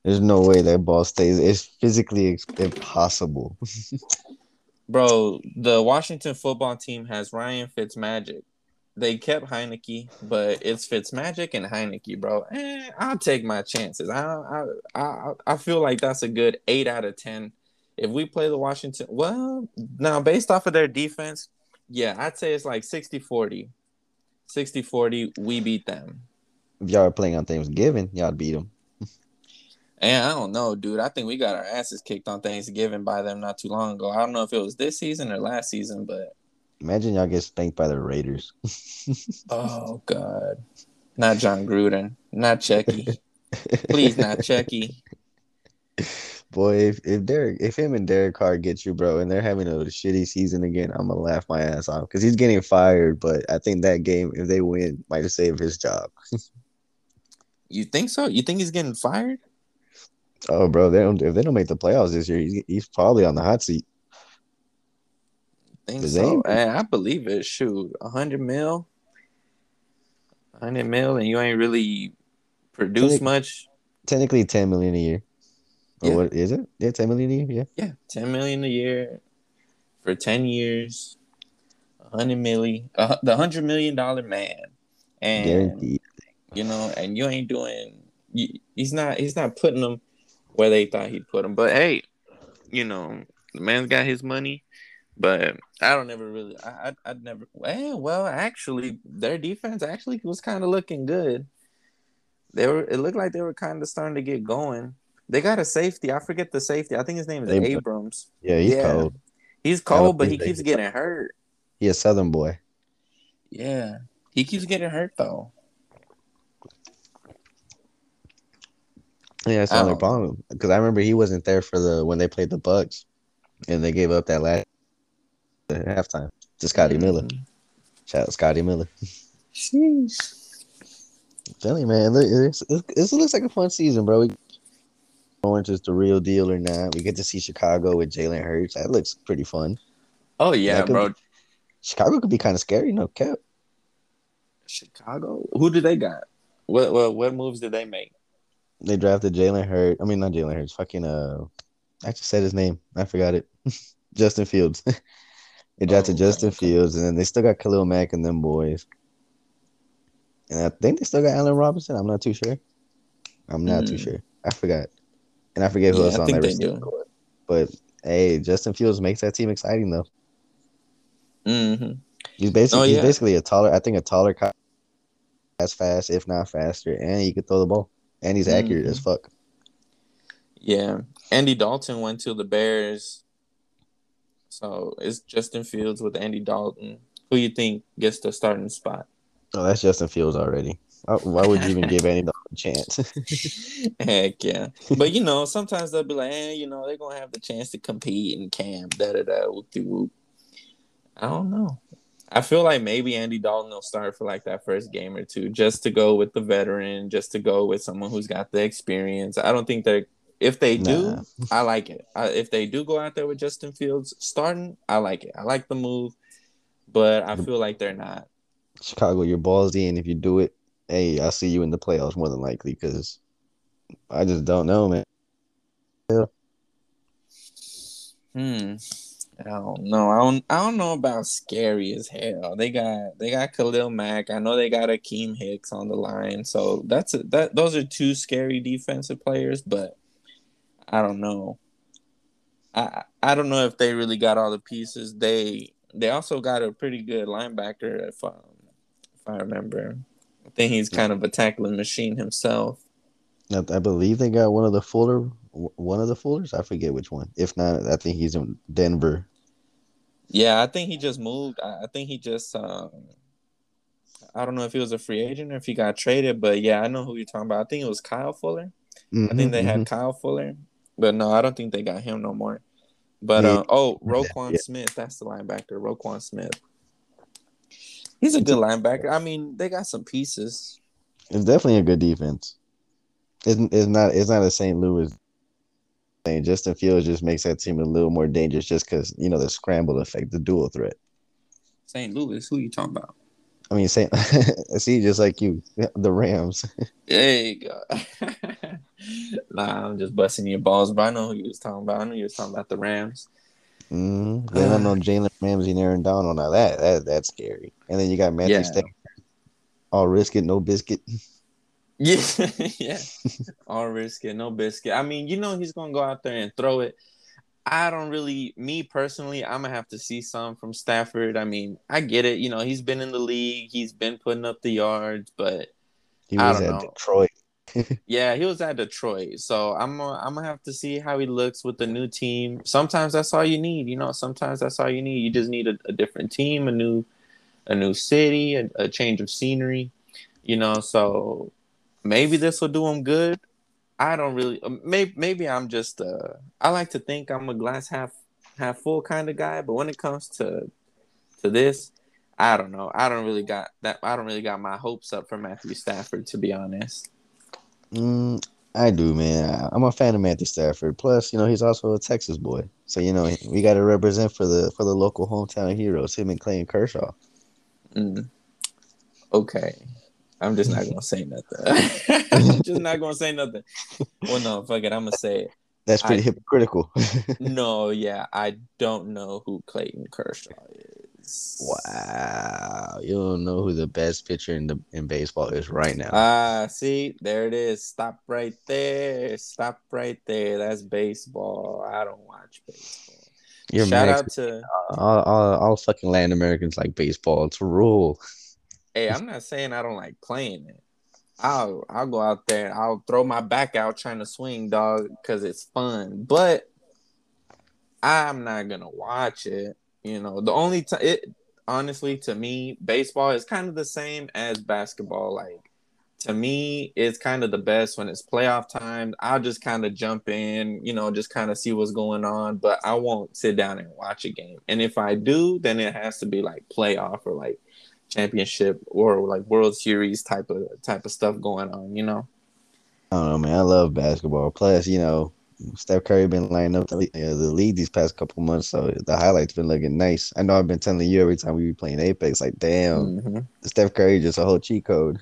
There's no way that ball stays. It's physically impossible. bro, the Washington football team has Ryan Fitzmagic. They kept Heineke, but it's Fitzmagic and Heineke, bro. Eh, I'll take my chances. I, I I I feel like that's a good eight out of ten. If we play the Washington... Well, now, based off of their defense, yeah, I'd say it's like sixty forty. sixty forty, we beat them. If y'all are playing on Thanksgiving, y'all beat them. And I don't know, dude. I think we got our asses kicked on Thanksgiving by them not too long ago. I don't know if it was this season or last season, but... Imagine y'all get spanked by the Raiders. oh, God. Not John Gruden. Not Chucky. Please, not Chucky. Boy, if if Derek, if him and Derek Carr get you, bro, and they're having a shitty season again, I'm gonna laugh my ass off because he's getting fired. But I think that game, if they win, might save his job. you think so? You think he's getting fired? Oh, bro, they don't. If they don't make the playoffs this year, he's, he's probably on the hot seat. Think so? Hey, I believe it. Shoot, a hundred mil, a hundred mil, and you ain't really produce Technic- much. Technically, ten million a year. Yeah. Or what is it? Yeah, ten million a year. Yeah, yeah, ten million a year for ten years, a hundred million, uh, the hundred million dollar man, and guaranteed. You know, and you ain't doing. You, he's not. He's not putting them where they thought he'd put them. But hey, you know, the man's got his money. But I don't ever really, I, I, I'd never, well, well, actually, their defense actually was kind of looking good. They were, it looked like they were kind of starting to get going. They got a safety. I forget the safety. I think his name is they, Abrams. Yeah, he's yeah. cold. He's cold, but he keeps getting hurt. He's a Southern boy. Yeah. He keeps getting hurt, though. Yeah, that's the only problem. Because I remember he wasn't there for the when they played the Bucks, and they gave up that last at halftime to Scotty Miller. Mm-hmm. Shout out Scotty Miller. Sheesh. I'm telling you, man, look, it's, it's, it looks like a fun season, bro. We orange is the real deal or not. We get to see Chicago with Jalen Hurts. That looks pretty fun. Oh yeah, could, bro. Chicago could be kind of scary, no cap. Chicago? Who did they got? What what what moves did they make? They drafted Jalen Hurts. I mean, not Jalen Hurts. Fucking uh, I just said his name. I forgot it. Justin Fields. They drafted oh, Justin God. Fields, and then they still got Khalil Mack and them boys. And I think they still got Allen Robinson. I'm not too sure. I'm not mm. too sure. I forgot. And I forget who yeah, else on that receiver. But hey, Justin Fields makes that team exciting though. Mm-hmm. He's basically oh, yeah. he's basically a taller. I think a taller cop. As fast, if not faster, and he could throw the ball. And he's accurate mm-hmm. as fuck. Yeah, Andy Dalton went to the Bears, so it's Justin Fields with Andy Dalton. Who you think gets the starting spot? Oh, that's Justin Fields already. Why would you even give Andy Dalton a chance? Heck yeah! But you know, sometimes they'll be like, "Hey, you know, they're gonna have the chance to compete and camp." Da da da. Whoop de whoop. I don't know. I feel like maybe Andy Dalton will start for like that first game or two, just to go with the veteran, just to go with someone who's got the experience. I don't think they're if they do, nah. I like it. I, if they do go out there with Justin Fields starting, I like it. I like the move, but I feel like they're not. Chicago, your ball's in. If you do it, hey, I'll see you in the playoffs more than likely because I just don't know, man. Yeah. Hmm. I don't know. I don't. I don't know about scary as hell. They got. They got Khalil Mack. I know they got Akeem Hicks on the line. So that's a, that. Those are two scary defensive players. But I don't know. I I don't know if they really got all the pieces. They they also got a pretty good linebacker. If I, if I remember, I think he's kind of a tackling machine himself. I, I believe they got one of the Fuller. One of the Fullers? I forget which one. If not, I think he's in Denver. Yeah, I think he just moved. I think he just, um, I don't know if he was a free agent or if he got traded, but yeah, I know who you're talking about. I think it was Kyle Fuller. Mm-hmm, I think they mm-hmm. had Kyle Fuller, but no, I don't think they got him no more. But, yeah. uh, oh, Roquan yeah. Smith. That's the linebacker, Roquan Smith. He's a good linebacker. I mean, they got some pieces. It's definitely a good defense. It's, it's not It's not a Saint Louis thing. Justin Fields just makes that team a little more dangerous just because, you know, the scramble effect, the dual threat. Saint Louis, who you talking about? I mean, Saint see, just like you, the Rams. There you go. Nah, I'm just busting your balls, but I know who you was talking about. I know you was talking about the Rams. Mm-hmm. They don't know Jalen Ramsey and Aaron Donald. Now that, that that's scary. And then you got Matthew yeah. Stafford. All risk it, no biscuit. Yeah, yeah. All risk it, no biscuit. I mean, you know he's going to go out there and throw it. I don't really, me personally, I'm going to have to see some from Stafford. I mean, I get it. You know, he's been in the league. He's been putting up the yards, but he was I don't at know. Detroit. Yeah, he was at Detroit. So I'm gonna, I'm going to have to see how he looks with the new team. Sometimes that's all you need. You know, sometimes that's all you need. You just need a, a different team, a new, a new city, a, a change of scenery, you know, so... Maybe this will do him good. I don't really. Maybe maybe I'm just. Uh, I like to think I'm a glass half half full kind of guy. But when it comes to to this, I don't know. I don't really got that. I don't really got my hopes up for Matthew Stafford, to be honest. Mm, I do, man. I'm a fan of Matthew Stafford. Plus, you know, he's also a Texas boy. So you know, we got to represent for the for the local hometown heroes. Him and Clayton Kershaw. Mm. Okay. I'm just not gonna say nothing. I'm just not gonna say nothing. Well, no, fuck it. I'm gonna say it. That's pretty I, hypocritical. No, yeah, I don't know who Clayton Kershaw is. Wow, you don't know who the best pitcher in the in baseball is right now. Ah, uh, see, there it is. Stop right there. Stop right there. That's baseball. I don't watch baseball. You're Shout Mexican. Out to all, all, all fucking Latin Americans like baseball. It's a rule. Hey, I'm not saying I don't like playing it. I'll I'll go out there. I'll throw my back out trying to swing, dog, because it's fun. But I'm not gonna watch it. You know, the only time it honestly to me, baseball is kind of the same as basketball. Like to me, it's kind of the best when it's playoff time. I'll just kind of jump in, you know, just kind of see what's going on. But I won't sit down and watch a game. And if I do, then it has to be like playoff or like championship or like World Series type of type of stuff going on, you know. I don't know, man. I love basketball. Plus, you know, Steph Curry been lining up the league these past couple months, so the highlights been looking nice. I know I've been telling you every time we be playing Apex, like, damn, mm-hmm. Steph Curry just a whole cheat code.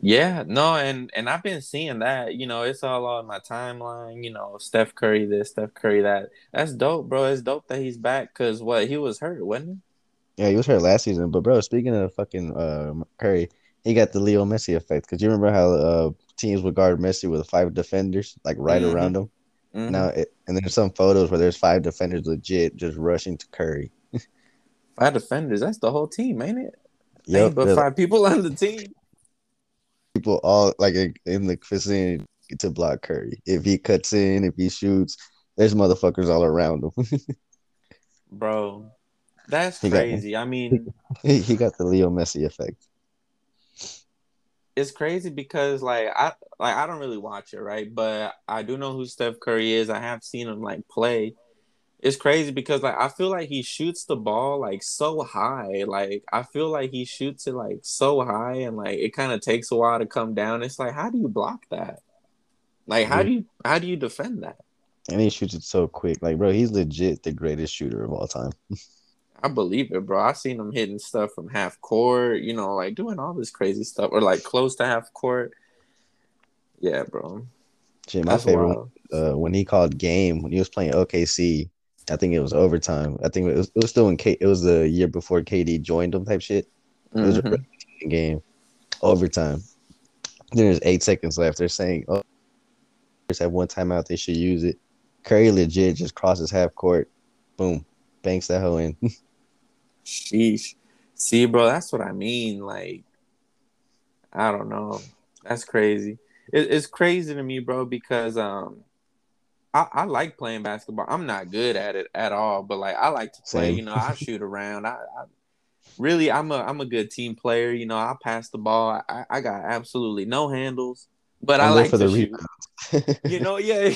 Yeah, no, and and I've been seeing that. You know, it's all on my timeline. You know, Steph Curry this, Steph Curry that. That's dope, bro. It's dope that he's back because what he was hurt, wasn't he? Yeah, he was hurt last season. But bro, speaking of fucking uh, Curry, he got the Leo Messi effect because you remember how uh, teams would guard Messi with five defenders like right mm-hmm. around him. Mm-hmm. Now, it, and there's some photos where there's five defenders legit just rushing to Curry. Five defenders? That's the whole team, ain't it? Yeah, hey, but five people on the team. People all like in the vicinity to block Curry. If he cuts in, if he shoots, there's motherfuckers all around him. Bro, that's he crazy. Got, I mean, he, he got the Leo Messi effect. It's crazy because like I like I don't really watch it, right? But I do know who Steph Curry is. I have seen him like play. It's crazy because like I feel like he shoots the ball like so high. Like I feel like he shoots it like so high and like it kind of takes a while to come down. It's like how do you block that? Like how do you how do you defend that? And he shoots it so quick. Like bro, he's legit the greatest shooter of all time. I believe it, bro. I seen him hitting stuff from half court, you know, like doing all this crazy stuff or like close to half court. Yeah, bro. Shit, my That's favorite uh, when he called game when he was playing O K C. I think it was overtime. I think it was, it was still in K. It was the year before K D joined them type shit. It was mm-hmm. a game, overtime. There's eight seconds left. They're saying, "Oh, just have one timeout. They should use it." Curry legit just crosses half court, boom, banks that hoe in. Sheesh. See, bro, that's what I mean. Like, I don't know. That's crazy. It, it's crazy to me, bro, because um. I, I like playing basketball. I'm not good at it at all, but like I like to play. Same. You know, I shoot around. I, I really, I'm a I'm a good team player. You know, I pass the ball. I, I got absolutely no handles, but I'm I like for to the shoot. Rebounds. You know, yeah,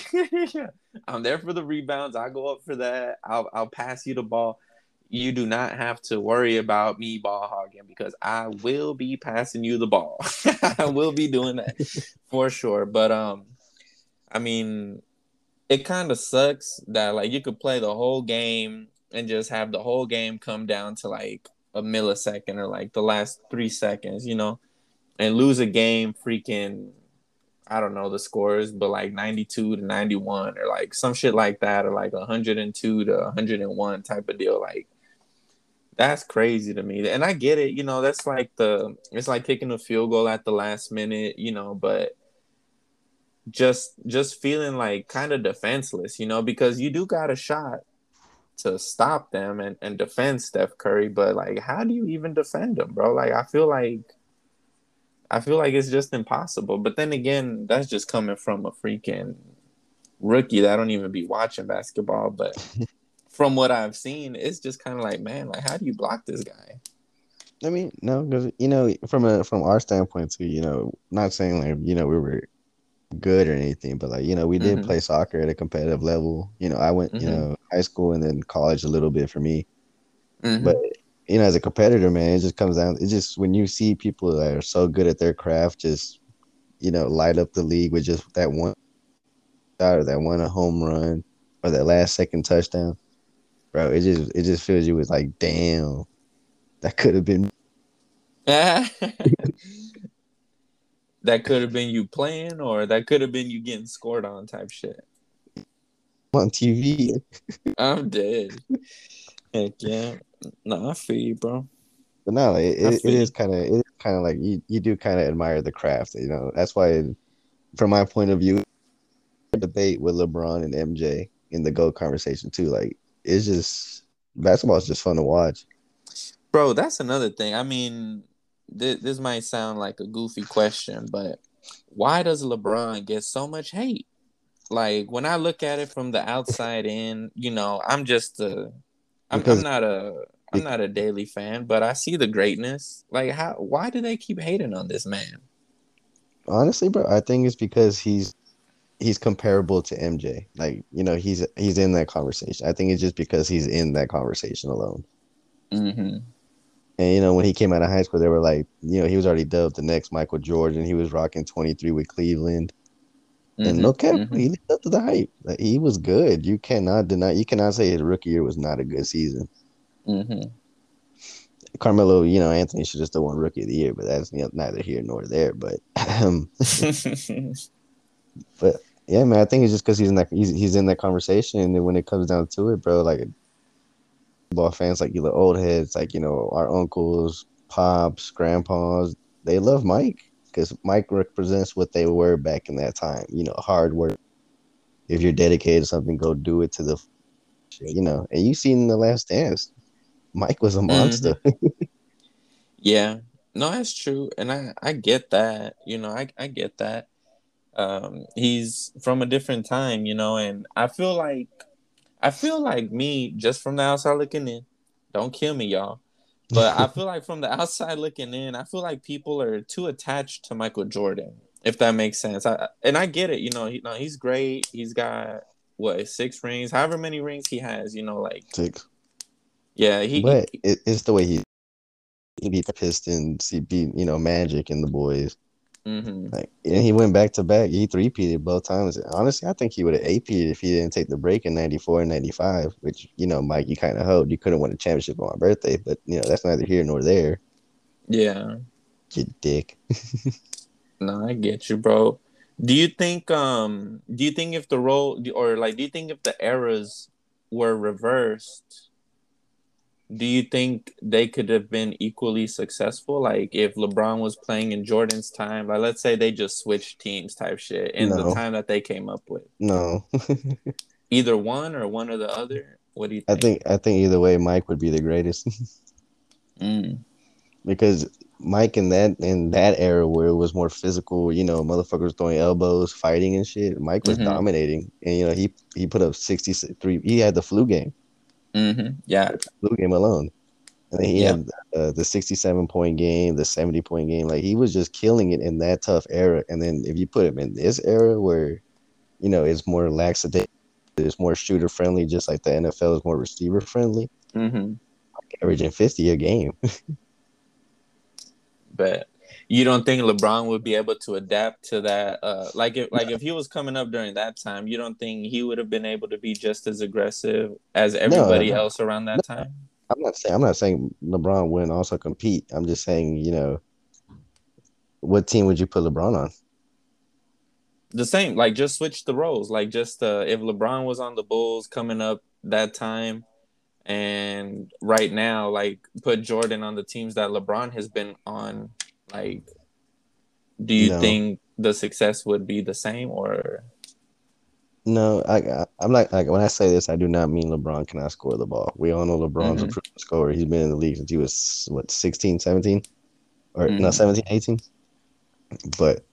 yeah, I'm there for the rebounds. I go up for that. I'll I'll pass you the ball. You do not have to worry about me ball hogging because I will be passing you the ball. I will be doing that for sure. But um, I mean. It kind of sucks that, like, you could play the whole game and just have the whole game come down to, like, a millisecond or, like, the last three seconds, you know, and lose a game freaking, I don't know the scores, but, like, ninety-two to ninety-one or, like, some shit like that or, like, one oh two to one oh one type of deal. Like, that's crazy to me. And I get it, you know, that's, like, the – it's like kicking a field goal at the last minute, you know, but – Just just feeling like kind of defenseless, you know, because you do got a shot to stop them and, and defend Steph Curry. But, like, how do you even defend him, bro? Like, I feel like I feel like it's just impossible. But then again, that's just coming from a freaking rookie that I don't even be watching basketball. But from what I've seen, it's just kind of like, man, like, how do you block this guy? I mean, no, because, you know, from a from our standpoint, too, you know, not saying, like, you know, we were – good or anything, but like, you know, we did mm-hmm. play soccer at a competitive level. You know, I went, mm-hmm. you know, high school and then college a little bit for me. Mm-hmm. But, you know, as a competitor, man, it just comes down, it's just when you see people that are so good at their craft, just, you know, light up the league with just that one shot or that one a home run or that last second touchdown, bro, it just, it just fills you with like, damn, that could have been. That could have been you playing, or that could have been you getting scored on type shit. On T V. I'm dead. Heck yeah. No, I feel you, bro. But no, it, it, it is kind of it is kind of like you, you do kind of admire the craft, you know. That's why, it, from my point of view, debate with LeBron and M J in the GOAT conversation too. Like it's just basketball is just fun to watch. Bro, that's another thing. I mean, th- this might sound like a goofy question, but why does LeBron get so much hate? Like, when I look at it from the outside in, you know, I'm just a, I'm, because, I'm not a, I'm not a daily fan, but I see the greatness. Like, how? Why do they keep hating on this man? Honestly, bro, I think it's because he's, he's comparable to M J. Like, you know, he's, he's in that conversation. I think it's just because he's in that conversation alone. Mm-hmm. And, you know, when he came out of high school, they were like, you know, he was already dubbed the next Michael Jordan. He was rocking twenty-three with Cleveland. Mm-hmm. And no cap, mm-hmm. he lived up to the hype. Like, he was good. You cannot deny, you cannot say his rookie year was not a good season. Mm-hmm. Carmelo, you know, Anthony should just have won Rookie of the Year, but that's, you know, neither here nor there. But, but yeah, man, I think it's just because he's in that he's, he's in that conversation. And when it comes down to it, bro, like, ball fans, like, you know, old heads, like, you know, our uncles, pops, grandpas, they love Mike because Mike represents what they were back in that time. You know, hard work. If you're dedicated to something, go do it to the, you know. And you seen in The Last Dance, Mike was a monster. Mm-hmm. Yeah, no, that's true, and I I get that. You know, I I get that. Um, he's from a different time, you know, and I feel like. I feel like me, just from the outside looking in, don't kill me, y'all, but I feel like from the outside looking in, I feel like people are too attached to Michael Jordan, if that makes sense. I, and I get it. You know, he, no, he's great. He's got, what, six rings, however many rings he has, you know, like. Six. Yeah. He, but it, it's the way he, he beat the Pistons. He beat, you know, Magic and the boys. Mm-hmm. Like, and he went back to back. He three-peated both times. Honestly, I think he would have eight-peated if he didn't take the break in ninety-four and ninety-five, which, you know, Mike, you kind of hoped you couldn't win a championship on my birthday, but, you know, that's neither here nor there. Yeah. You dick. No, I get you, bro. Do you think, um, do you think if the role, or like, do you think if the eras were reversed, do you think they could have been equally successful? Like, if LeBron was playing in Jordan's time, like, let's say they just switched teams type shit in no. the time that they came up with. No. Either one or one or the other? What do you think? I think, I think either way, Mike would be the greatest. mm. Because Mike in that in that era where it was more physical, you know, motherfuckers throwing elbows, fighting and shit, Mike was mm-hmm. dominating. And, you know, he, he put up sixty-three. He had the flu game. Mm-hmm. Yeah, flu game alone, and then he yeah. had uh, the sixty-seven point game, the seventy point game. Like, he was just killing it in that tough era. And then if you put him in this era where, you know, it's more lackadaisical, it's more shooter friendly, just like the N F L is more receiver friendly. Mm-hmm. Like, averaging fifty a game. But you don't think LeBron would be able to adapt to that? Uh, like, if, like no. if he was coming up during that time, you don't think he would have been able to be just as aggressive as everybody no, no, else around that no. time? I'm not saying I'm not saying LeBron wouldn't also compete. I'm just saying, you know, what team would you put LeBron on? The same, like, just switch the roles. Like, just uh, if LeBron was on the Bulls coming up that time, and right now, like, put Jordan on the teams that LeBron has been on. Like, do you no. think the success would be the same, or? No, I, I, I'm like, like, when I say this, I do not mean LeBron cannot score the ball. We all know LeBron's mm-hmm. a proven scorer. He's been in the league since he was, what, sixteen, seventeen? Or mm-hmm. not seventeen, eighteen? But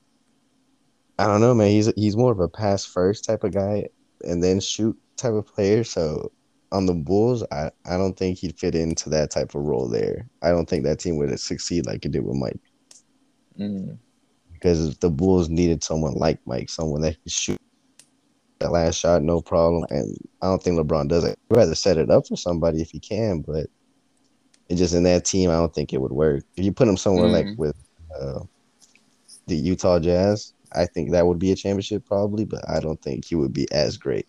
I don't know, man. He's, he's more of a pass-first type of guy and then shoot type of player. So on the Bulls, I, I don't think he'd fit into that type of role there. I don't think that team would succeed like it did with Mike. Mm-hmm. Because the Bulls needed someone like Mike, someone that could shoot that last shot, no problem. And I don't think LeBron does it. I'd rather set it up for somebody if he can, but it just in that team, I don't think it would work. If you put him somewhere mm-hmm. like with uh, the Utah Jazz, I think that would be a championship probably, but I don't think he would be as great.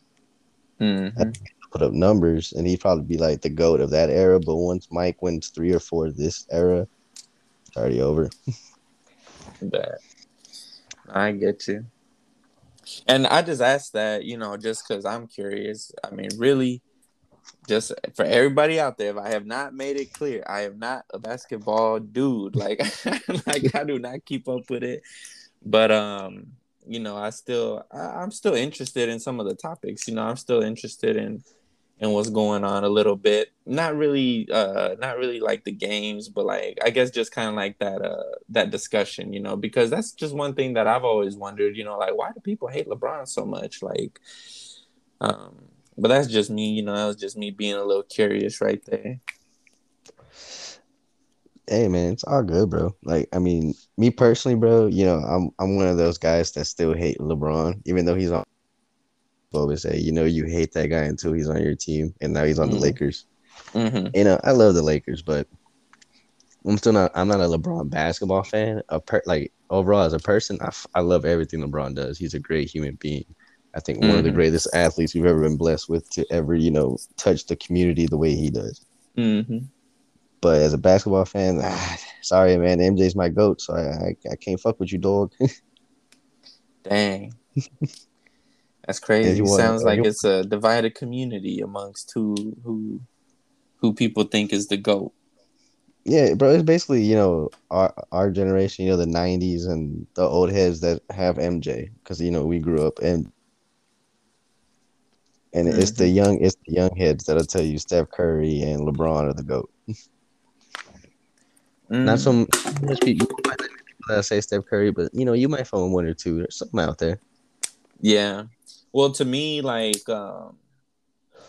Mm-hmm. I think he'd put up numbers, and he'd probably be like the GOAT of that era, but once Mike wins three or four this era, it's already over. That I get you, and I just asked that, you know, just because I'm curious. I mean, really, just for everybody out there, if I have not made it clear, I am not a basketball dude. Like, like I do not keep up with it, but um, you know, I still, I, I'm still interested in some of the topics. You know, I'm still interested in and what's going on a little bit. Not really, uh, not really like the games, but like I guess just kind of like that uh, that discussion, you know, because that's just one thing that I've always wondered, you know, like why do people hate LeBron so much? Like, um, but that's just me, you know, that was just me being a little curious right there. Hey man, it's all good, bro. Like, I mean, me personally, bro, you know, I'm I'm one of those guys that still hate LeBron, even though he's on. Always say, you know, you hate that guy until he's on your team, and now he's on mm-hmm. the Lakers. Mm-hmm. You know, I love the Lakers, but I'm still not. I'm not a LeBron basketball fan. A per, like overall as a person, I, f- I love everything LeBron does. He's a great human being. I think mm-hmm. one of the greatest athletes we've ever been blessed with to ever, you know, touch the community the way he does. Mm-hmm. But as a basketball fan, ah, sorry, man, M J's my GOAT, so I, I, I can't fuck with you, dog. Dang. That's crazy. It sounds like it's a divided community amongst who who who people think is the GOAT. Yeah, bro, it's basically, you know, our our generation, you know, the nineties and the old heads that have M J, because, you know, we grew up and and mm-hmm. it's the young it's the young heads that'll tell you Steph Curry and LeBron are the GOAT. Mm. Not so much people that say Steph Curry, but, you know, you might find one or two or something out there. Yeah. Well, to me, like, um,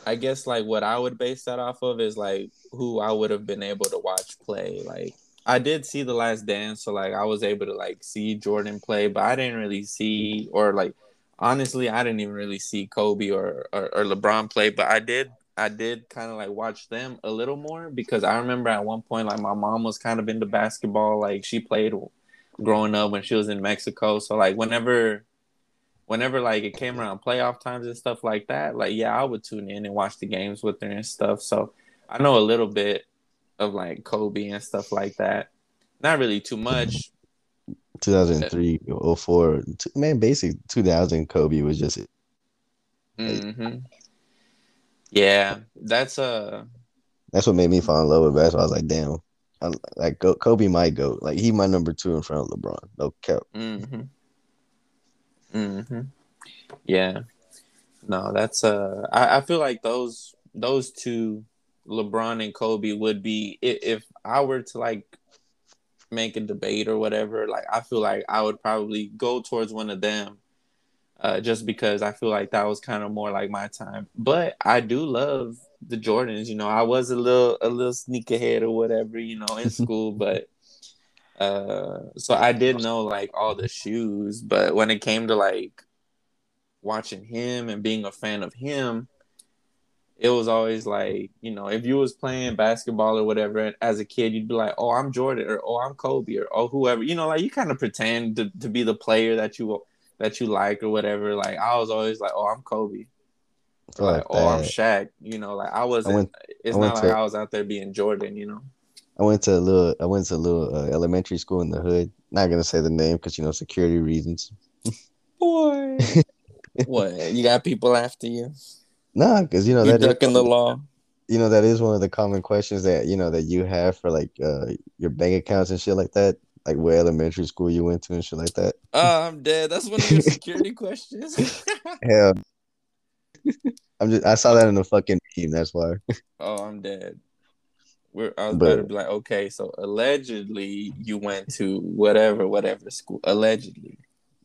I guess, like, what I would base that off of is, like, who I would have been able to watch play. Like, I did see The Last Dance, so, like, I was able to, like, see Jordan play, but I didn't really see, or, like, honestly, I didn't even really see Kobe or, or, or LeBron play, but I did, I did kind of, like, watch them a little more because I remember at one point, like, my mom was kind of into basketball. Like, she played growing up when she was in Mexico, so, like, whenever... Whenever, like, it came around playoff times and stuff like that, like, yeah, I would tune in and watch the games with her and stuff. So I know a little bit of, like, Kobe and stuff like that. Not really too much. two thousand three, oh four. Man, basically, two thousand Kobe was just it. Mm-hmm. Yeah, that's a... Uh... That's what made me fall in love with basketball. I was like, damn. I, like, Kobe my GOAT. Like, he my number two in front of LeBron. No cap. Mm-hmm. Mm-hmm. Yeah. No, that's uh I, I feel like those those two, LeBron and Kobe, would be if, if I were to like make a debate or whatever, like I feel like I would probably go towards one of them uh just because I feel like that was kind of more like my time. But I do love the Jordans, you know. I was a little a little sneakerhead or whatever, you know, in school, but Uh, so I did know like all the shoes, but when it came to like watching him and being a fan of him, it was always like, you know, if you was playing basketball or whatever as a kid, you'd be like, oh, I'm Jordan, or oh, I'm Kobe, or oh, whoever, you know, like you kind of pretend to, to be the player that you that you like or whatever. Like I was always like, oh, I'm Kobe, or, like, like oh, I'm Shaq, you know, like I wasn't. I went, it's I not like to- I was out there being Jordan, you know. I went to a little. I went to a little uh, elementary school in the hood. Not gonna say the name because, you know, security reasons. Boy, what you got people after you? Nah, because you know you that ducking is, the law. You know that is one of the common questions that you know that you have for like uh, your bank accounts and shit like that. Like what elementary school you went to and shit like that. Oh, I'm dead. That's one of your security questions. Hell, I'm just. I saw that in the fucking meme. That's why. Oh, I'm dead. We're, I was but, better be like, okay, so allegedly you went to whatever, whatever school. Allegedly,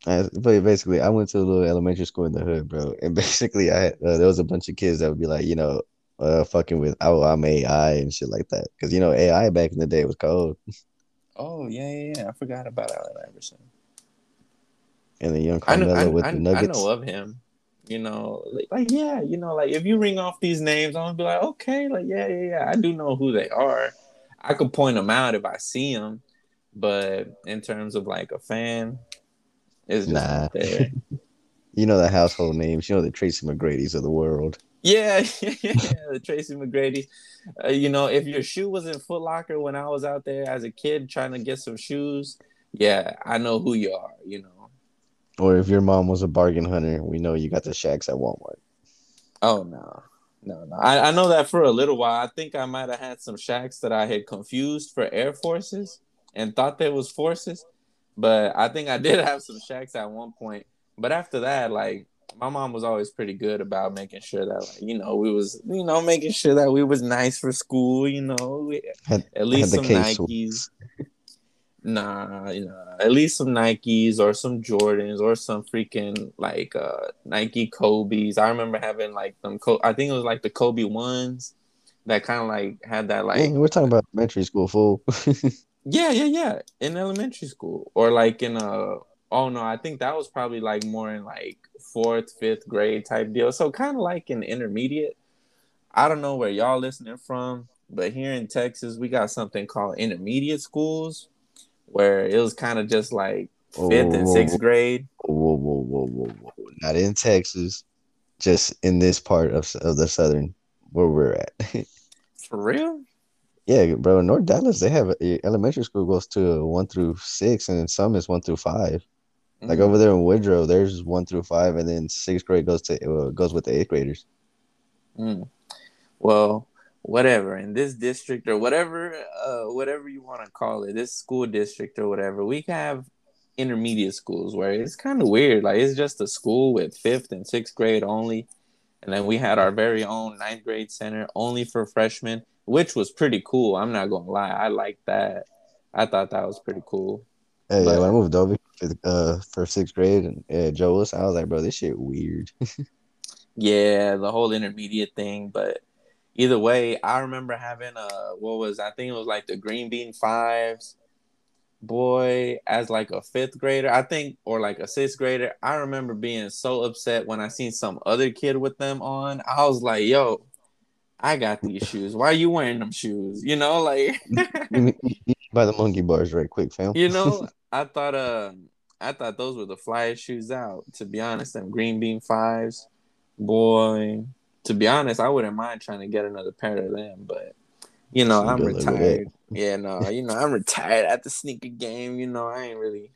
I, but basically, I went to a little elementary school in the hood, bro. And basically, I had, uh, there was a bunch of kids that would be like, you know, uh, fucking with, oh, I'm A I and shit like that, because you know, A I back in the day was cold. Oh yeah, yeah, yeah. I forgot about Allen Iverson. And the young Carmelo I know, I, with I, the Nuggets. I know of him. You know, like, like, yeah, you know, like, if you ring off these names, I'm going to be like, okay, like, yeah, yeah, yeah, I do know who they are. I could point them out if I see them, but in terms of, like, a fan, it's just nah. not there. You know the household names. You know the Tracy McGrady's of the world. Yeah, yeah, the Tracy McGrady's. Uh, you know, if your shoe was in Foot Locker when I was out there as a kid trying to get some shoes, yeah, I know who you are, you know. Or if your mom was a bargain hunter, we know you got the Shacks at Walmart. Oh, no. No, no. I, I know that for a little while. I think I might have had some Shacks that I had confused for Air Forces and thought they was Forces. But I think I did have some Shacks at one point. But after that, like, my mom was always pretty good about making sure that, like, you know, we was, you know, making sure that we was nice for school, you know, we, had, at least some Nikes. Nah, you know, at least some Nikes or some Jordans or some freaking, like, uh, Nike Kobe's. I remember having, like, them, Co- I think it was, like, the Kobe ones that kind of, like, had that, like. Dang, we're talking about elementary school, fool. yeah, yeah, yeah, in elementary school. Or, like, in a, oh, no, I think that was probably, like, more in, like, fourth, fifth grade type deal. So, kind of, like, in intermediate. I don't know where y'all listening from, but here in Texas, we got something called intermediate schools, where it was kind of just like fifth and sixth grade. Whoa, whoa, whoa, whoa, whoa! Not in Texas, just in this part of of the southern where we're at. For real? Yeah, bro. In North Dallas, they have a, elementary school goes to one through six, and then some is one through five. Mm-hmm. Like over there in Woodrow, there's one through five, and then sixth grade goes to uh, goes with the eighth graders. Mm. Well. Whatever, in this district or whatever uh, whatever you want to call it, this school district or whatever, we have intermediate schools where it's kind of weird. Like, it's just a school with fifth and sixth grade only. And then we had our very own ninth grade center only for freshmen, which was pretty cool. I'm not going to lie. I liked that. I thought that was pretty cool. Hey, but, yeah, when I moved over uh, for sixth grade and uh, Joe was, I was like, bro, this shit weird. Yeah, the whole intermediate thing, but either way, I remember having uh what was I think it was like the green bean fives, boy, as like a fifth grader, I think, or like a sixth grader. I remember being so upset when I seen some other kid with them on. I was like, yo, I got these shoes. Why are you wearing them shoes? You know, like buy the monkey bars right quick, fam. You know, I thought uh I thought those were the flyest shoes out, to be honest, them green bean fives, boy. To be honest, I wouldn't mind trying to get another pair of them, but, you know, I'm retired. Yeah, no, you know, I'm retired at the sneaker game. You know, I ain't really,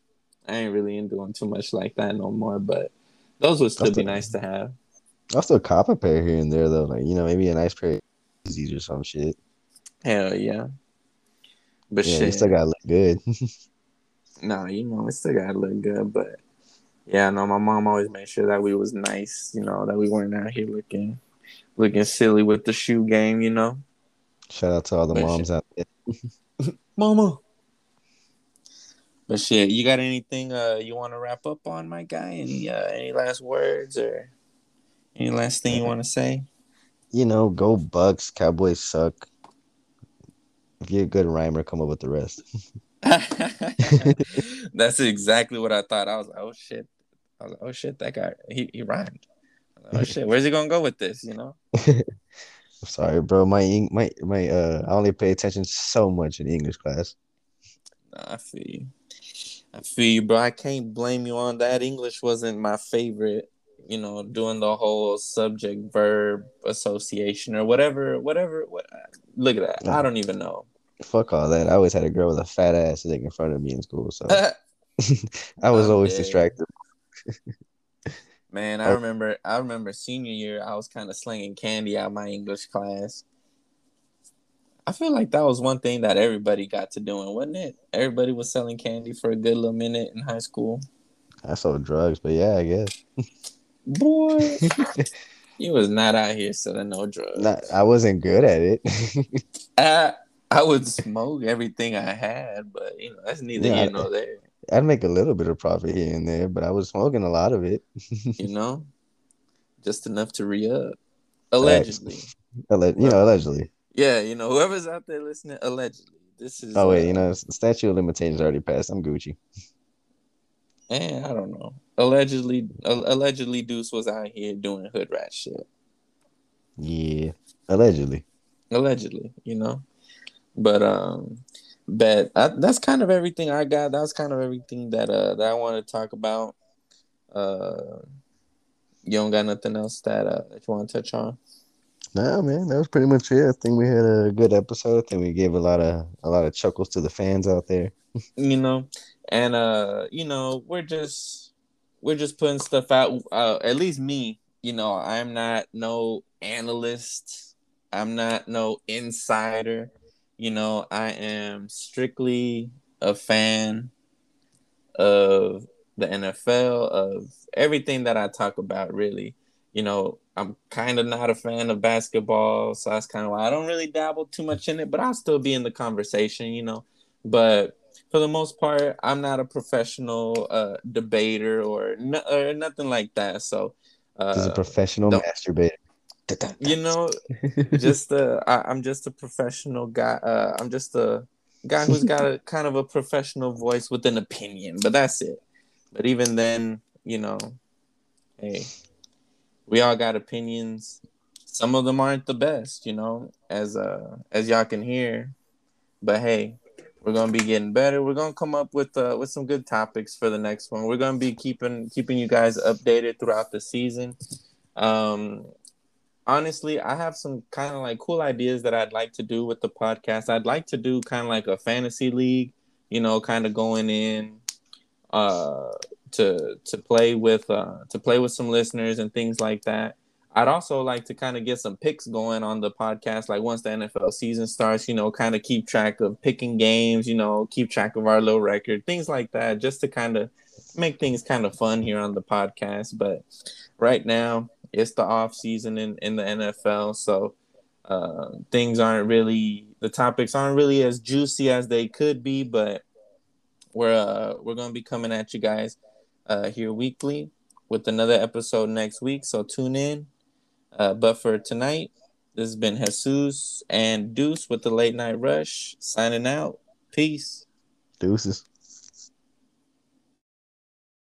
I ain't really into them too much like that no more, but those would still, still be nice to have. I'll still cop a pair here and there, though. Like, you know, maybe a nice pair of Yeezys or some shit. Hell yeah. But yeah, shit. It still got to look good. Nah, you know, it still got to look good, but, yeah, no, my mom always made sure that we was nice, you know, that we weren't out here looking. Looking silly with the shoe game, you know. Shout out to all the but moms shit. out there. Mama. But shit, you got anything uh, you want to wrap up on, my guy? Any uh, any last words or any last thing you want to say? You know, go Bucks. Cowboys suck. If you're a good rhymer, come up with the rest. That's exactly what I thought. I was like, oh, shit. I was like, oh, shit, that guy, he, he rhymed. Oh shit! Where's he gonna go with this? You know. I'm sorry, bro. My my my. Uh, I only pay attention so much in English class. Nah, I feel you. I feel you, bro. I can't blame you on that. English wasn't my favorite. You know, doing the whole subject verb association or whatever, whatever. What? Look at that. Nah, I don't even know. Fuck all that. I always had a girl with a fat ass sitting in front of me in school, so I was I'm always dead. distracted. Man, I remember I remember senior year, I was kind of slinging candy out my English class. I feel like that was one thing that everybody got to doing, wasn't it? Everybody was selling candy for a good little minute in high school. I sold drugs, but yeah, I guess. Boy, you was not out here selling no drugs. Not, I wasn't good at it. I, I would smoke everything I had, but you know that's neither yeah, here nor there. I'd make a little bit of profit here and there, but I was smoking a lot of it. You know? Just enough to re-up. Allegedly. Alleg- you know, allegedly. Yeah, you know, whoever's out there listening, allegedly. This is. Oh, wait, uh, you know, the statute of limitations already passed. I'm Gucci. And I don't know. Allegedly, allegedly, Deuce was out here doing hood rat shit. Yeah, allegedly. Allegedly, you know? But, um... But I, that's kind of everything I got. That's kind of everything that uh that I want to talk about. Uh, you don't got nothing else that uh that you want to touch on? Nah, man, that was pretty much it. I think we had a good episode. I think we gave a lot of a lot of chuckles to the fans out there. You know, and uh, you know, we're just we're just putting stuff out. Uh, at least me, you know, I'm not no analyst. I'm not no insider. You know, I am strictly a fan of the N F L, of everything that I talk about, really. You know, I'm kind of not a fan of basketball, so that's kind of why I don't really dabble too much in it, but I'll still be in the conversation, you know. But for the most part, I'm not a professional uh, debater or, no, or nothing like that. So, uh, He's a professional masturbator. You know, just uh, I, I'm just a professional guy. Uh, I'm just a guy who's got a kind of a professional voice with an opinion, but that's it. But even then, you know, hey, we all got opinions. Some of them aren't the best, you know, as uh as y'all can hear. But hey, we're gonna be getting better. We're gonna come up with uh with some good topics for the next one. We're gonna be keeping keeping you guys updated throughout the season. Um. Honestly, I have some kind of like cool ideas that I'd like to do with the podcast. I'd like to do kind of like a fantasy league, you know, kind of going in uh, to to play with uh, to play with some listeners and things like that. I'd also like to kind of get some picks going on the podcast. Like once the N F L season starts, you know, kind of keep track of picking games, you know, keep track of our low record, things like that, just to kind of make things kind of fun here on the podcast. But right now, it's the off season in, in the N F L, so uh, things aren't really the topics aren't really as juicy as they could be. But we're uh, we're gonna be coming at you guys uh, here weekly with another episode next week. So tune in. Uh, but for tonight, this has been Jesus and Deuce with the Late Night Rush signing out. Peace. Deuces.